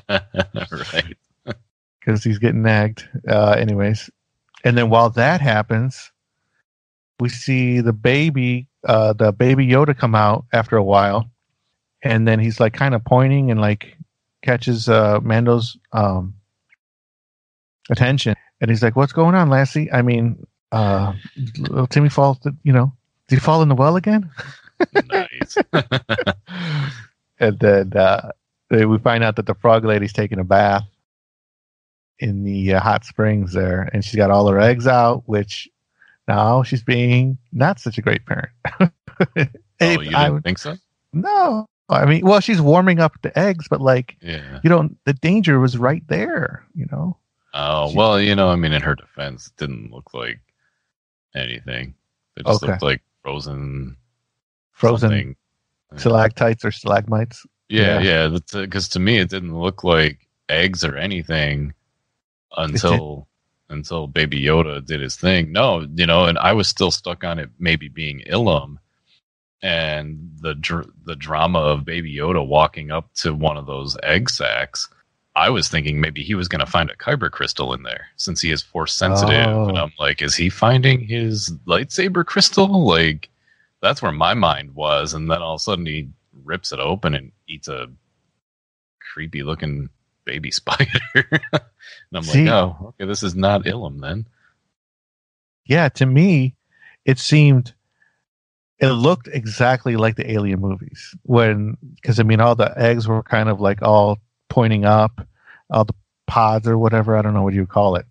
Right. Because he's getting nagged. Uh, anyways. And then while that happens, we see the baby, uh, the baby Yoda come out after a while. And then he's like kind of pointing and like catches uh, Mando's um, attention. And he's like, what's going on, Lassie? I mean... Uh, little Timmy falls, you know, did he fall in the well again? Nice. And then uh, we find out that the frog lady's taking a bath in the uh, hot springs there, and she's got all her eggs out, which now she's being not such a great parent. Oh, you didn't I would, think so? No. I mean, well, she's warming up the eggs, but like, yeah. You don't, the danger was right there, you know? Oh, uh, well, you know, I mean, in her defense, it didn't look like anything. It just okay. Looked like frozen, frozen something. Stalactites or stalagmites. Yeah, yeah, because yeah, to me, it didn't look like eggs or anything until until Baby Yoda did his thing. No, you know, and I was still stuck on it maybe being Ilum, and the dr- the drama of Baby Yoda walking up to one of those egg sacs. I was thinking maybe he was going to find a Kyber crystal in there since he is force sensitive. Oh. And I'm like, is he finding his lightsaber crystal? Like, that's where my mind was. And then all of a sudden he rips it open and eats a creepy looking baby spider. And I'm See, like, oh, okay, this is not Ilum then. Yeah, to me, it seemed, it looked exactly like the Alien movies. When, because I mean, all the eggs were kind of like all pointing up, all uh, the pods or whatever, I don't know what you call it.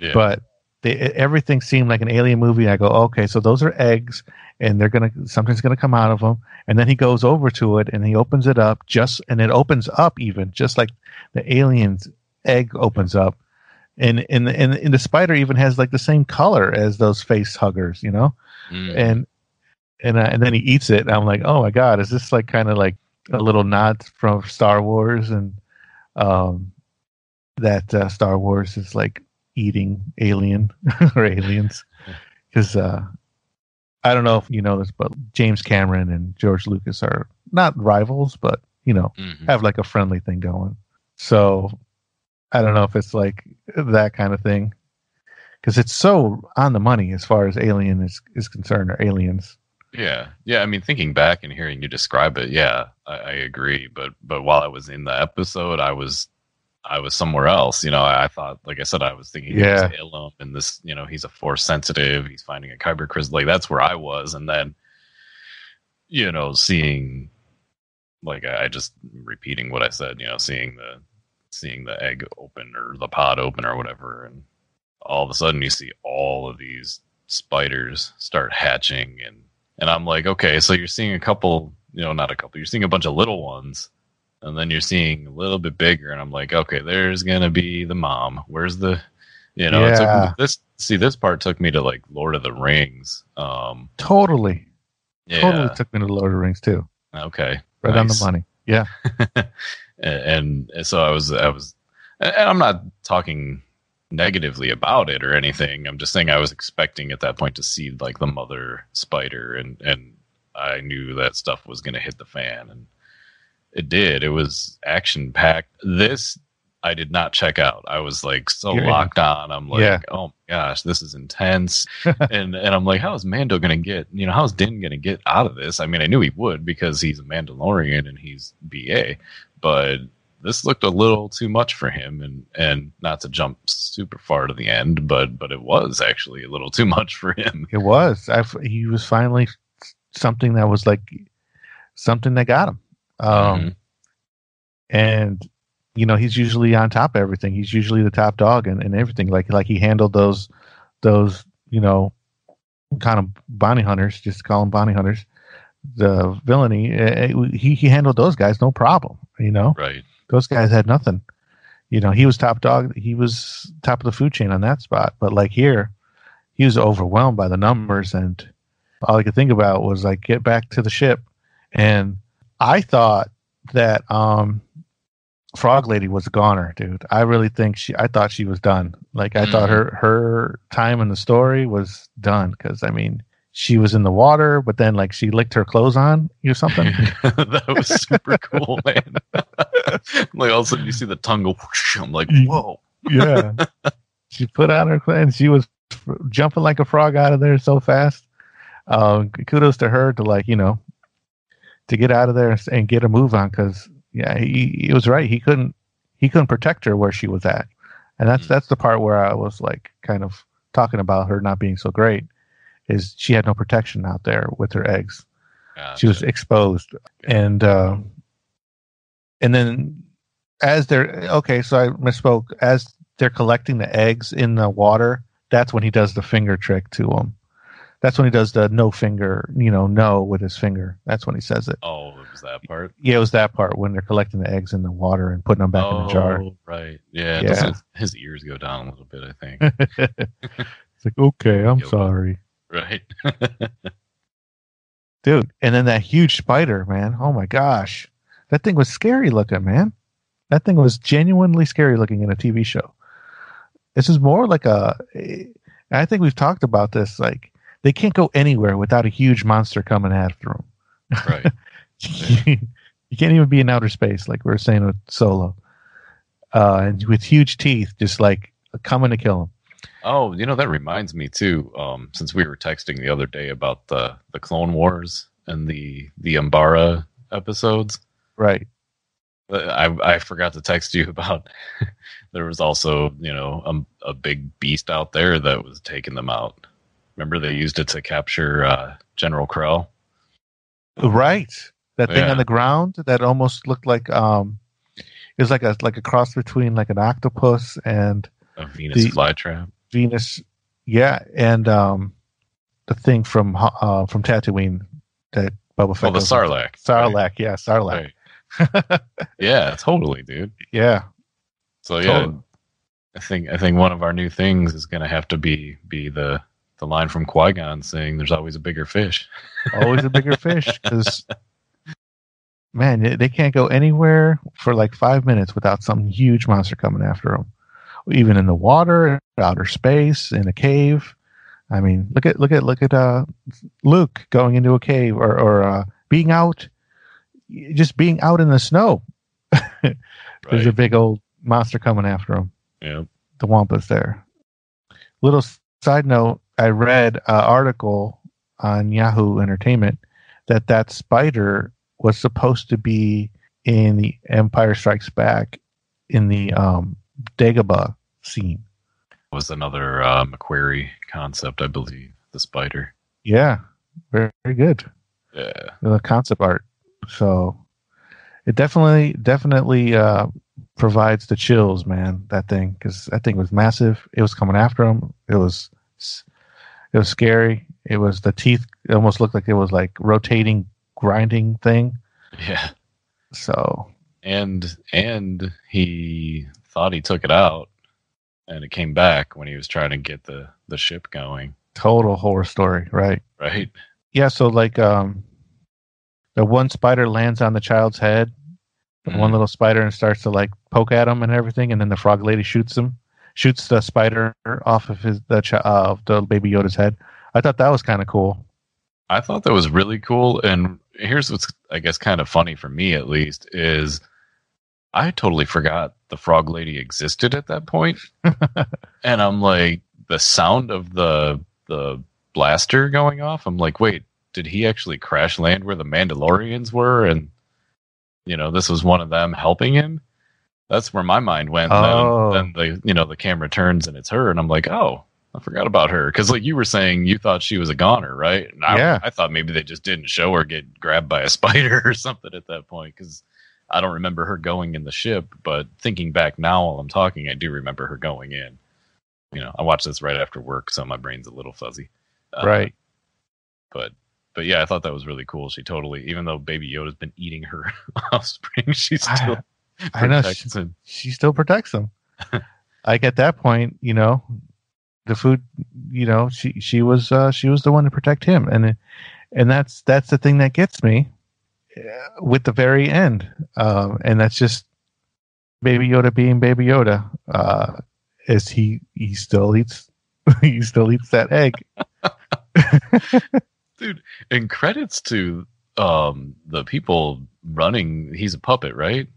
Yeah. But they, everything seemed like an Alien movie. I go, okay, so those are eggs, and they're gonna something's gonna come out of them. And then he goes over to it, and he opens it up, just and it opens up even, just like the Alien's egg opens up. And and and, and the spider even has like the same color as those face huggers, you know. Mm. And and uh, and then he eats it. And I'm like, oh my god, is this like kind of like a little nod from Star Wars and. Um, that uh, Star Wars is like eating alien or aliens. Because uh, I don't know if you know this, but James Cameron and George Lucas are not rivals, but, you know, mm-hmm. have like a friendly thing going. So I don't know if it's like that kind of thing. Because it's so on the money as far as Alien is, is concerned, or Aliens. Yeah. Yeah. I mean, thinking back and hearing you describe it, yeah, I, I agree. But but while I was in the episode, I was I was somewhere else. You know, I, I thought, like I said, I was thinking, yeah, he was Ilum and this, you know, he's a force sensitive. He's finding a Kyber crystal. Like, that's where I was. And then, you know, seeing, like, I, I just repeating what I said, you know, seeing the seeing the egg open or the pod open or whatever. And all of a sudden you see all of these spiders start hatching. And, and I'm like, okay, so you're seeing a couple, you know, not a couple, you're seeing a bunch of little ones, and then you're seeing a little bit bigger. And I'm like, okay, there's going to be the mom. Where's the, you know, yeah. it took this, see, this part took me to like Lord of the Rings. Um, totally. Yeah. Totally took me to Lord of the Rings too. Okay. Right nice. On the money. Yeah. and, and so I was, I was, and I'm not talking negatively about it or anything. I'm just saying I was expecting at that point to see like the mother spider, and and I knew that stuff was going to hit the fan, and it did. It was action packed. This I did not check out. I was like so You're locked in. on. I'm like, yeah. oh my gosh, this is intense. and and I'm like, how is Mando going to get? You know, how is Din going to get out of this? I mean, I knew he would because he's a Mandalorian and he's B A, but this looked a little too much for him, and, and not to jump super far to the end, but but it was actually a little too much for him. It was. I, he was finally something that was like something that got him. Um, mm-hmm. And, you know, he's usually on top of everything. He's usually the top dog and, and everything. Like like he handled those, those you know, kind of bounty hunters, just to call them bounty hunters, the villainy. It, it, he, he handled those guys no problem, you know? Right. Those guys had nothing. You know, he was top dog. He was top of the food chain on that spot. But like here, he was overwhelmed by the numbers. And all I could think about was like, get back to the ship. And I thought that um, Frog Lady was a goner, dude. I really think she, I thought she was done. Like, I mm-hmm. thought her, her time in the story was done. Because, I mean, she was in the water, but then like she licked her clothes on or something. That was super cool, man. Like all of a sudden you see the tongue go, whoosh, I'm like, whoa. Yeah. She put on her clothes. She was f- jumping like a frog out of there so fast. Uh, kudos to her to like, you know, to get out of there and, and get a move on. Cause yeah, he, he was right. He couldn't, he couldn't protect her where she was at. And that's, mm-hmm. that's the part where I was like kind of talking about her not being so great. Is she had no protection out there with her eggs. Gotcha. She was exposed. Okay. And uh, and then as they're... Okay, so I misspoke. As they're collecting the eggs in the water, that's when he does the finger trick to them. That's when he does the no finger, you know, no with his finger. That's when he says it. Oh, it was that part? Yeah, it was that part when they're collecting the eggs in the water and putting them back oh, in the jar. Oh, right. Yeah, yeah. His, his ears go down a little bit, I think. It's like, okay, I'm Yo, sorry. Right. Dude, and then that huge spider, man. Oh my gosh. That thing was scary looking, man. That thing was genuinely scary looking in a T V show. This is more like a, I think we've talked about this, like they can't go anywhere without a huge monster coming after them. Right. Yeah. You can't even be in outer space like we were saying with Solo. Uh, and with huge teeth just like coming to kill him. Oh, you know, that reminds me, too, um, since we were texting the other day about the, the Clone Wars and the, the Umbara episodes. Right. I I forgot to text you about there was also, you know, a, a big beast out there that was taking them out. Remember, they used it to capture uh, General Krell. Right. That thing yeah. on the ground that almost looked like um, it was like a, like a cross between like an octopus and a Venus flytrap. Venus, yeah, and um, the thing from uh, from Tatooine that Boba Fett. Oh, the Sarlacc. Sarlacc, right. yeah, Sarlacc. Right. Yeah, totally, dude. Yeah. So yeah, totally. I think I think one of our new things is going to have to be be the the line from Qui-Gon saying, "There's always a bigger fish." Always a bigger fish, because man, they can't go anywhere for like five minutes without some huge monster coming after them. even in the water, outer space, in a cave. I mean, look at look at look at uh, Luke going into a cave, or or uh, being out, just being out in the snow. There's right. a big old monster coming after him. Yeah, the Wampas there. Little side note: I read an article on Yahoo Entertainment that that spider was supposed to be in the Empire Strikes Back in the um, Dagobah scene. Was another uh, McQuarrie concept, I believe, the spider. Yeah, very, very good. Yeah, the concept art. So it definitely, definitely uh, provides the chills, man. That thing, because that thing was massive. It was coming after him. It was, it was scary. It was the teeth. It almost looked like it was like rotating, grinding thing. Yeah. So and and he thought he took it out. And it came back when he was trying to get the, the ship going. Total horror story, right? Right. Yeah, so like um, the one spider lands on the child's head. The mm. one little spider and starts to like poke at him and everything. And then the frog lady shoots him. Shoots the spider off of his the chi- uh, the baby Yoda's head. I thought that was kind of cool. I thought that was really cool. And here's what's, I guess, kind of funny for me at least is... I totally forgot the frog lady existed at that point. And I'm like, the sound of the the blaster going off, I'm like, wait, did he actually crash land where the Mandalorians were? And, you know, this was one of them helping him. That's where my mind went. Oh. And then, then the, you know, the camera turns and it's her. And I'm like, oh, I forgot about her. Because like you were saying, you thought she was a goner, right? And I, yeah. I thought maybe they just didn't show her get grabbed by a spider or something at that point. Because I don't remember her going in the ship, but thinking back now while I'm talking, I do remember her going in. You know, I watched this right after work, so my brain's a little fuzzy. Uh, right. But but yeah, I thought that was really cool. She totally, even though Baby Yoda's been eating her offspring, she still I, protects I know, she, him. She still protects him. Like at that point, you know, the food, you know, she she was uh, she was the one to protect him, and and that's that's the thing that gets me. With the very end, um, and that's just Baby Yoda being Baby Yoda. Uh, is he? He still eats. He still eats that egg, dude. And credits to um, the people running. He's a puppet, right?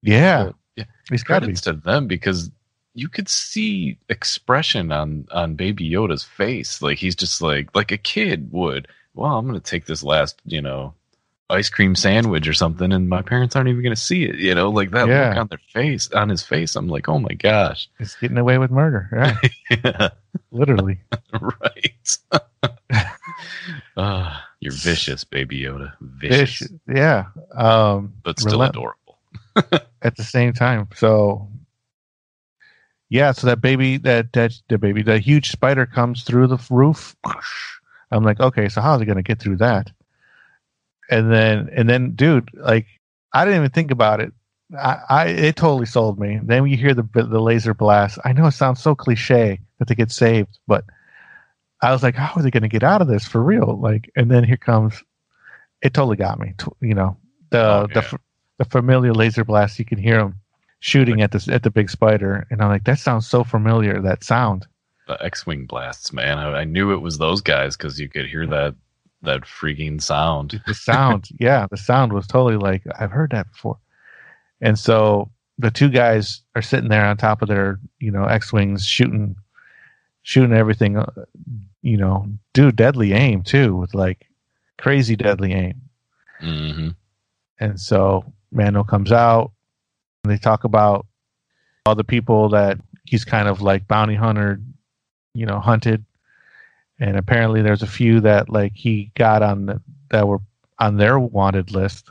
Yeah, so, yeah. He's credits to them because you could see expression on on Baby Yoda's face, like he's just like like a kid would. Well, I'm gonna take this last, you know. Ice cream sandwich or something, and my parents aren't even going to see it. You know, like that yeah. look on their face, on his face. I'm like, oh my gosh, it's getting away with murder, right? Yeah, literally, right. uh, you're vicious, Baby Yoda. Vicious, vicious. Yeah, um, but still relent- adorable at the same time. So, yeah, so that baby, that that the baby, the huge spider comes through the roof. I'm like, okay, so how's it going to get through that? And then, and then, dude, like I didn't even think about it. I, I it totally sold me. Then you hear the the laser blast. I know it sounds so cliche that they get saved, but I was like, how are they going to get out of this for real? Like, and then here comes. It totally got me. You know, the oh, yeah. the the familiar laser blast. You can hear them shooting like, at this at the big spider, and I'm like, that sounds so familiar. That sound. The X-wing blasts, man. I, I knew it was those guys because you could hear that. That freaking sound. The sound. Yeah. The sound was totally like, I've heard that before. And so the two guys are sitting there on top of their, you know, X-Wings shooting, shooting everything, uh, you know, dude, deadly aim too, with like crazy deadly aim. Mm-hmm. And so Mando comes out and they talk about all the people that he's kind of like bounty hunter, you know, hunted. And apparently there's a few that like he got on the, that were on their wanted list.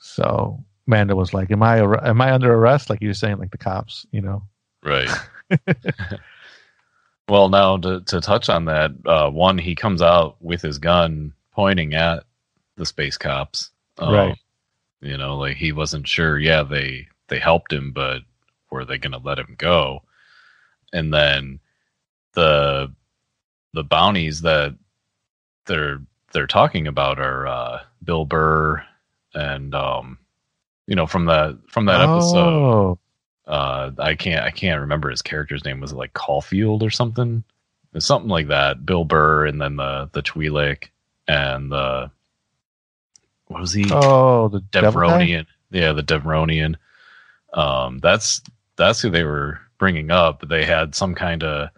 So Mando was like, am I, am I under arrest? Like you were saying, like the cops, you know? Right. Well, now to, to touch on that, uh, one, he comes out with his gun pointing at the space cops. Um, right. You know, like he wasn't sure. Yeah, they, they helped him, but were they going to let him go? And then the... The bounties that they're they're talking about are uh, Bill Burr and um, you know from that from that oh. episode Uh, I can't I can't remember his character's name. Was it like Caulfield or something? It was something like that. Bill Burr, and then the the Twi'lek, and the what was he? Oh, the Devronian. Yeah, the Devronian. Um, that's that's who they were bringing up. They had some kind of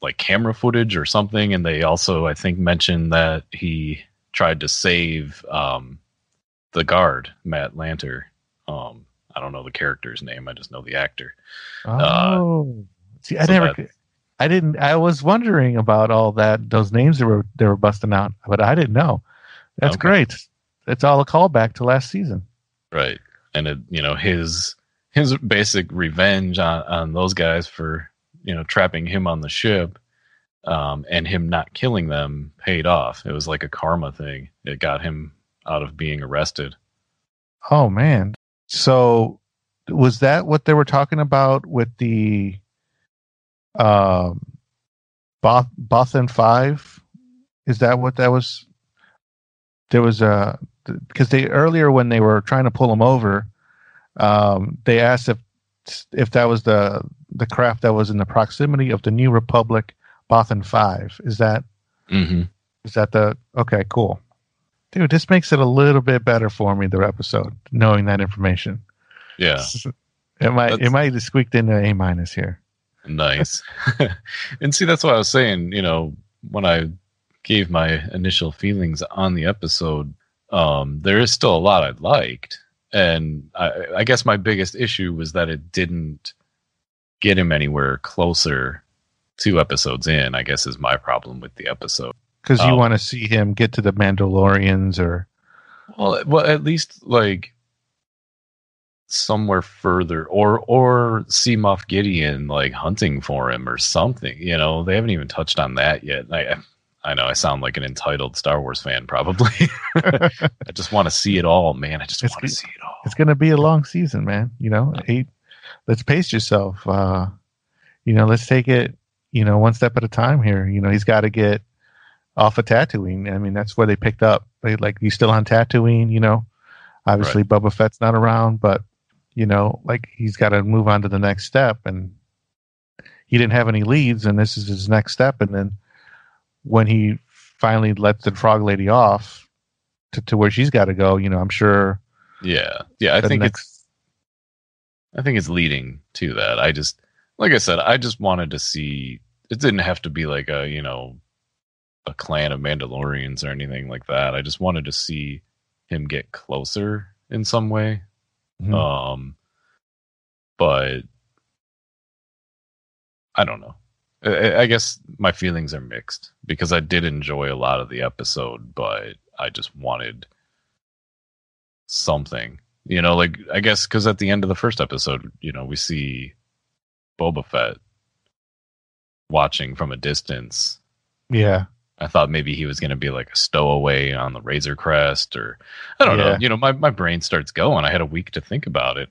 like camera footage or something, and they also I think mentioned that he tried to save um, the guard, Matt Lanter. Um, I don't know the character's name. I just know the actor. Oh, uh, see, I so never, that, I didn't. I was wondering about all that. Those names they were they were busting out, but I didn't know. That's okay. Great. It's all a callback to last season, right? And it, you know, his his basic revenge on, on those guys for, you know, trapping him on the ship, um, and him not killing them paid off. It was like a karma thing. It got him out of being arrested. Oh man. So was that what they were talking about with the um, Both, Bothan five? Is that what that was? There was a, because they earlier when they were trying to pull him over, um, they asked if if that was the the craft that was in the proximity of the New Republic Bothan five. Is that mm-hmm. is that the okay? Cool. Dude, this makes it a little bit better for me, the episode, knowing that information. Yeah. It might, it might have squeaked into A minus here. Nice. And see, that's what I was saying, you know, when I gave my initial feelings on the episode, um, there is still a lot I liked. And I, I guess my biggest issue was that it didn't get him anywhere closer two episodes in, I guess is my problem with the episode. Because you um, want to see him get to the Mandalorians, or well, well, at least like somewhere further, or or see Moff Gideon like hunting for him or something. You know, they haven't even touched on that yet. I I know I sound like an entitled Star Wars fan, probably. I just want to see it all, man. I just want to see it all. It's going to be a long season, man. You know, eight, let's pace yourself. Uh, you know, let's take it. You know, one step at a time here. You know, he's got to get off of Tatooine. I mean, that's where they picked up. They, like, he's still on Tatooine, you know. Obviously, right. Boba Fett's not around, but, you know, like, he's got to move on to the next step. And he didn't have any leads, and this is his next step. And then when he finally lets the frog lady off to, to where she's got to go, you know, I'm sure. Yeah. Yeah. I think next... it's, I think it's leading to that. I just, like I said, I just wanted to see, it didn't have to be like a, you know, a clan of Mandalorians or anything like that. I just wanted to see him get closer in some way. Mm-hmm. Um, but I don't know. I, I guess my feelings are mixed because I did enjoy a lot of the episode, but I just wanted something, you know, like, I guess, cause at the end of the first episode, you know, we see Boba Fett watching from a distance. Yeah. I thought maybe he was going to be like a stowaway on the Razor Crest, or I don't yeah. know. You know, my, my brain starts going. I had a week to think about it.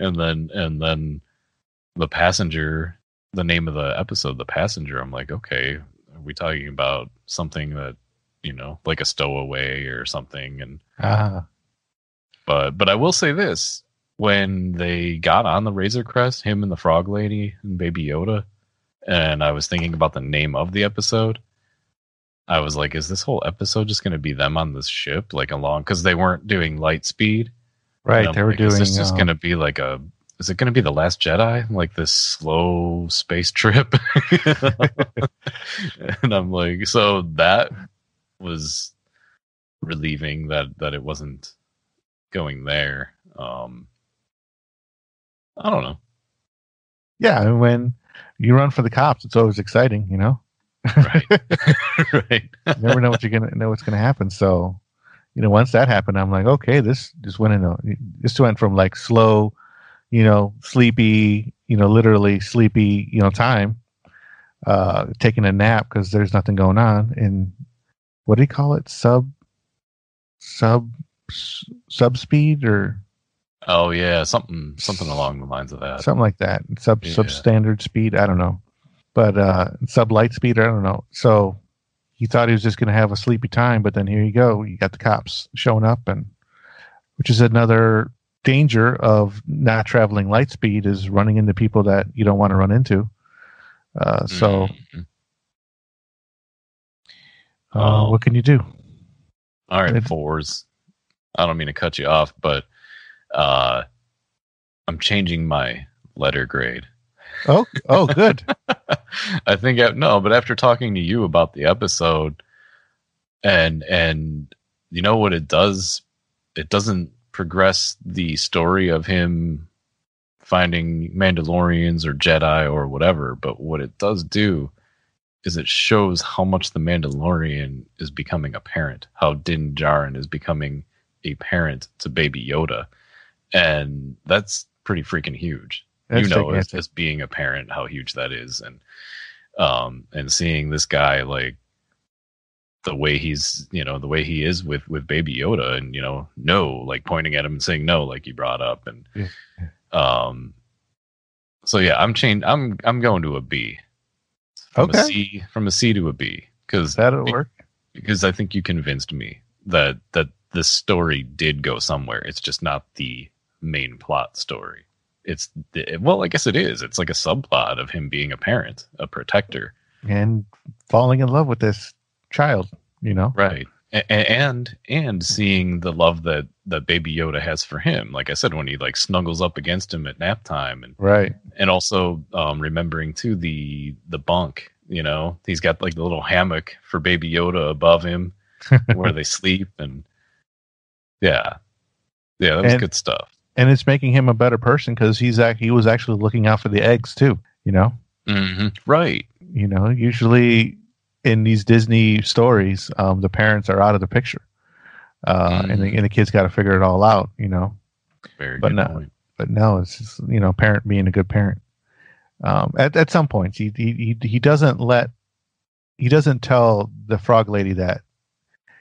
and then and then the passenger, the name of the episode, the passenger, I'm like, okay, are we talking about something that, you know, like a stowaway or something? And ah. but but I will say this, when they got on the Razor Crest, him and the Frog Lady and Baby Yoda, and I was thinking about the name of the episode, I was like, is this whole episode just going to be them on this ship, like along? Because they weren't doing light speed, right? They were like, doing. Is this just um, going to be like a? Is it going to be the Last Jedi, like this slow space trip? And I'm like, so that was relieving that that it wasn't going there. Um, I don't know. Yeah, and when you run for the cops, it's always exciting, you know. Right. Right. You never know what you're gonna know what's gonna happen. So, you know, once that happened, I'm like, okay, this just went in a, this went from like slow, you know, sleepy, you know, literally sleepy, you know, time, uh, taking a nap because there's nothing going on. And what do you call it? Sub, sub, sub speed or. Oh yeah, something something along the lines of that. Something like that. Sub yeah. substandard speed. I don't know. But uh, sub light speed, I don't know. So he thought he was just going to have a sleepy time, but then here you go. You got the cops showing up, and which is another danger of not traveling light speed is running into people that you don't want to run into. Uh, so, uh, um, what can you do? All right, it's, fours. I don't mean to cut you off, but uh, I'm changing my letter grade. Oh, oh, good. I think I, no, but after talking to you about the episode, and and you know what it does, it doesn't progress the story of him finding Mandalorians or Jedi or whatever, but what it does do is it shows how much the Mandalorian is becoming a parent, how Din Djarin is becoming a parent to Baby Yoda, and that's pretty freaking huge. That's you know, as, as being a parent, how huge that is, and um, and seeing this guy, like the way he's, you know, the way he is with, with Baby Yoda, and you know, no, like pointing at him and saying no, like you brought up, and yeah. um, so yeah, I'm changed. I'm I'm going to a B. From okay. A C, from a C to a B, because that'll be, work. Because I think you convinced me that that this story did go somewhere. It's just not the main plot story. It's well, I guess it is. It's like a subplot of him being a parent, a protector, and falling in love with this child. You know, right? And and, and seeing the love that, that Baby Yoda has for him. Like I said, when he like snuggles up against him at nap time, and right. And also um, remembering too the the bunk. You know, he's got like the little hammock for Baby Yoda above him where they sleep, and yeah, yeah, that was and, good stuff. And it's making him a better person because he's act- he was actually looking out for the eggs too, you know? Mm-hmm. Right. You know, usually in these Disney stories, um, the parents are out of the picture, uh, mm-hmm. and, the, and the kid's got to figure it all out, you know? Very but good no, point. But no, it's just, you know, parent being a good parent. Um, at at some points, he he he doesn't let he doesn't tell the frog lady that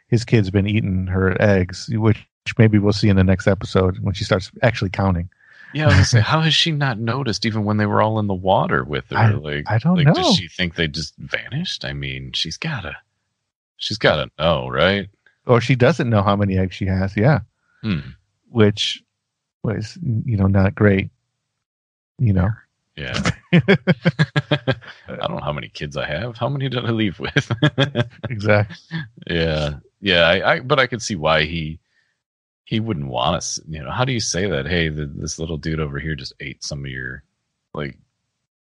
his kid's been eating her eggs, which. Maybe we'll see in the next episode when she starts actually counting. Yeah, I was gonna say, how has she not noticed even when they were all in the water with her? I, like, I don't like, know. Does she think they just vanished? I mean, she's gotta, she's gotta know, right? Or she doesn't know how many eggs she has. Yeah, hmm. Which was, you know, not great. You know. Yeah. I don't know how many kids I have. How many did I leave with? Exactly. Yeah, yeah. I, I, but I could see why he. He wouldn't want us, you know. How do you say that? Hey, the, this little dude over here just ate some of your, like.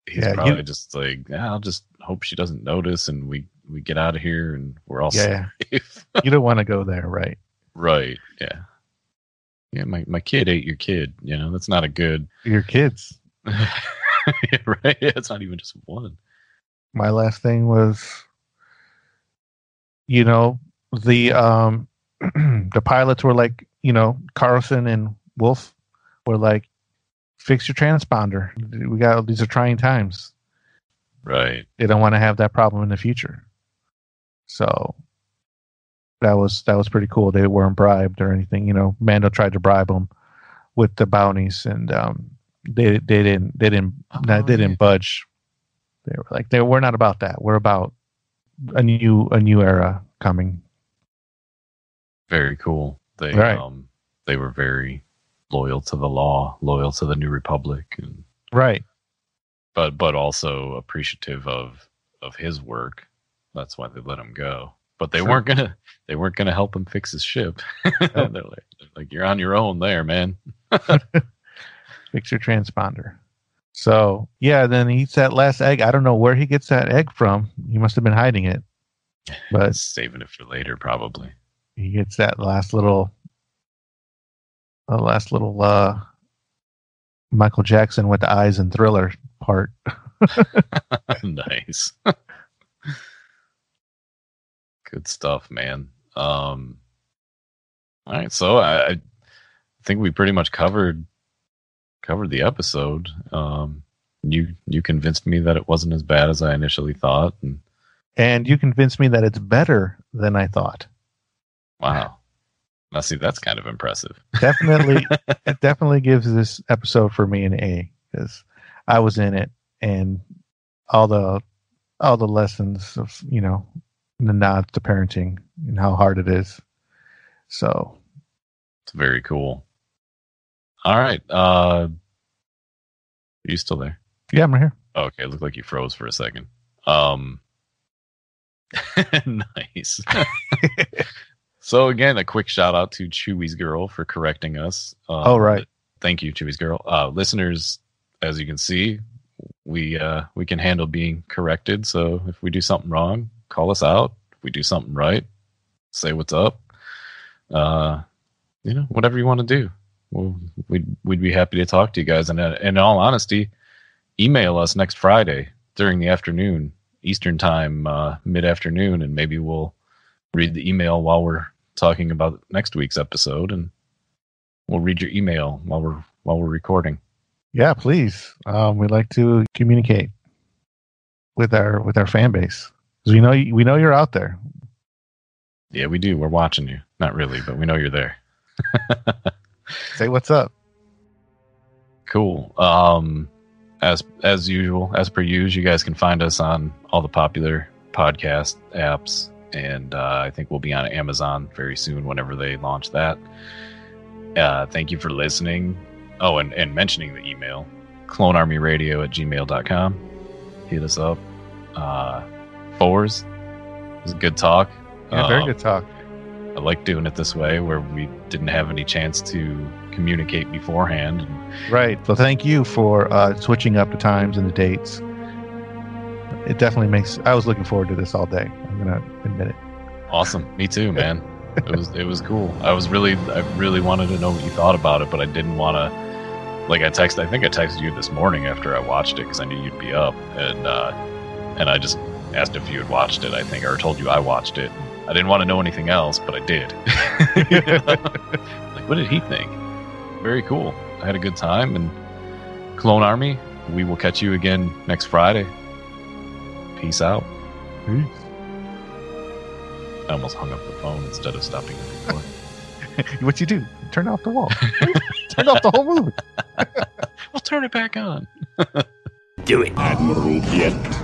He's yeah, probably you, just like, yeah, I'll just hope she doesn't notice, and we, we get out of here, and we're all yeah, safe. You don't want to go there, right? Right. Yeah. Yeah. My my kid ate your kid. You know, that's not a good. Your kids. Yeah, right. Yeah, it's not even just one. My last thing was, you know, the um, the pilots were like. You know, Carlson and Wolf were like, fix your transponder. We got, these are trying times. Right. They don't want to have that problem in the future. So that was, that was pretty cool. They weren't bribed or anything. You know, Mando tried to bribe them with the bounties, and um, they, they didn't, they didn't, oh, they didn't yeah. budge. They were like, they we're not about that. We're about a new, a new era coming. Very cool. They right. um they were very loyal to the law, loyal to the New Republic, and right, but but also appreciative of of his work. That's why they let him go. But they sure. weren't gonna they weren't gonna help him fix his ship. Oh. they're, like, they're like, you're on your own there, man. Fix your transponder. So yeah, then he eats that last egg. I don't know where he gets that egg from. He must have been hiding it, but saving it for later, probably. He gets that last little, uh, last little uh, Michael Jackson with the eyes and Thriller part. Nice, good stuff, man. Um, all right, so I, I think we pretty much covered covered the episode. Um, you you convinced me that it wasn't as bad as I initially thought, and and you convinced me that it's better than I thought. Wow. Now see, that's kind of impressive. Definitely. It definitely gives this episode for me an A, because I was in it, and all the, all the lessons of, you know, the nods to parenting and how hard it is. So. It's very cool. All right. Uh, are you still there? Yeah, I'm right here. Oh, okay, it looked like you froze for a second. Um, nice. So again, a quick shout out to Chewy's Girl for correcting us. Um, oh, right. Thank you, Chewy's Girl. Uh, listeners, as you can see, we uh, we can handle being corrected. So if we do something wrong, call us out. If we do something right, say what's up. Uh, you know, whatever you want to do. We'll, we'd we'd be happy to talk to you guys. And uh, in all honesty, email us next Friday during the afternoon, Eastern time, uh, mid-afternoon, and maybe we'll read the email while we're talking about next week's episode, and we'll read your email while we're while we're recording. Yeah, please. Um, we'd like to communicate with our with our fan base, because we know we know you're out there. Yeah, we do. We're watching you. Not really, but we know you're there. Say what's up. Cool. Um, as as usual, as per usual, you guys can find us on all the popular podcast apps. And uh, I think we'll be on Amazon very soon whenever they launch that. Uh, thank you for listening. Oh, and, and mentioning the email, clonearmyradio at gmail dot com. Hit us up. Uh, fours. It was a good talk. Yeah, very um, good talk. I like doing it this way where we didn't have any chance to communicate beforehand. Right. So thank you for uh, switching up the times and the dates. It definitely makes... I was looking forward to this all day. I'm going to admit it. Awesome. Me too, man. It was it was cool. I was really... I really wanted to know what you thought about it, but I didn't want to... Like, I texted... I think I texted you this morning after I watched it because I knew you'd be up. And, uh, and I just asked if you had watched it, I think, or told you I watched it. I didn't want to know anything else, but I did. You know? (laughs) Like, what did he think? Very cool. I had a good time. And Clone Army, we will catch you again next Friday. Peace out. Peace. I almost hung up the phone instead of stopping the recording. What you do? Turn off the wall. Turn off the whole movie. We'll turn it back on. Do it. Admiral Yet.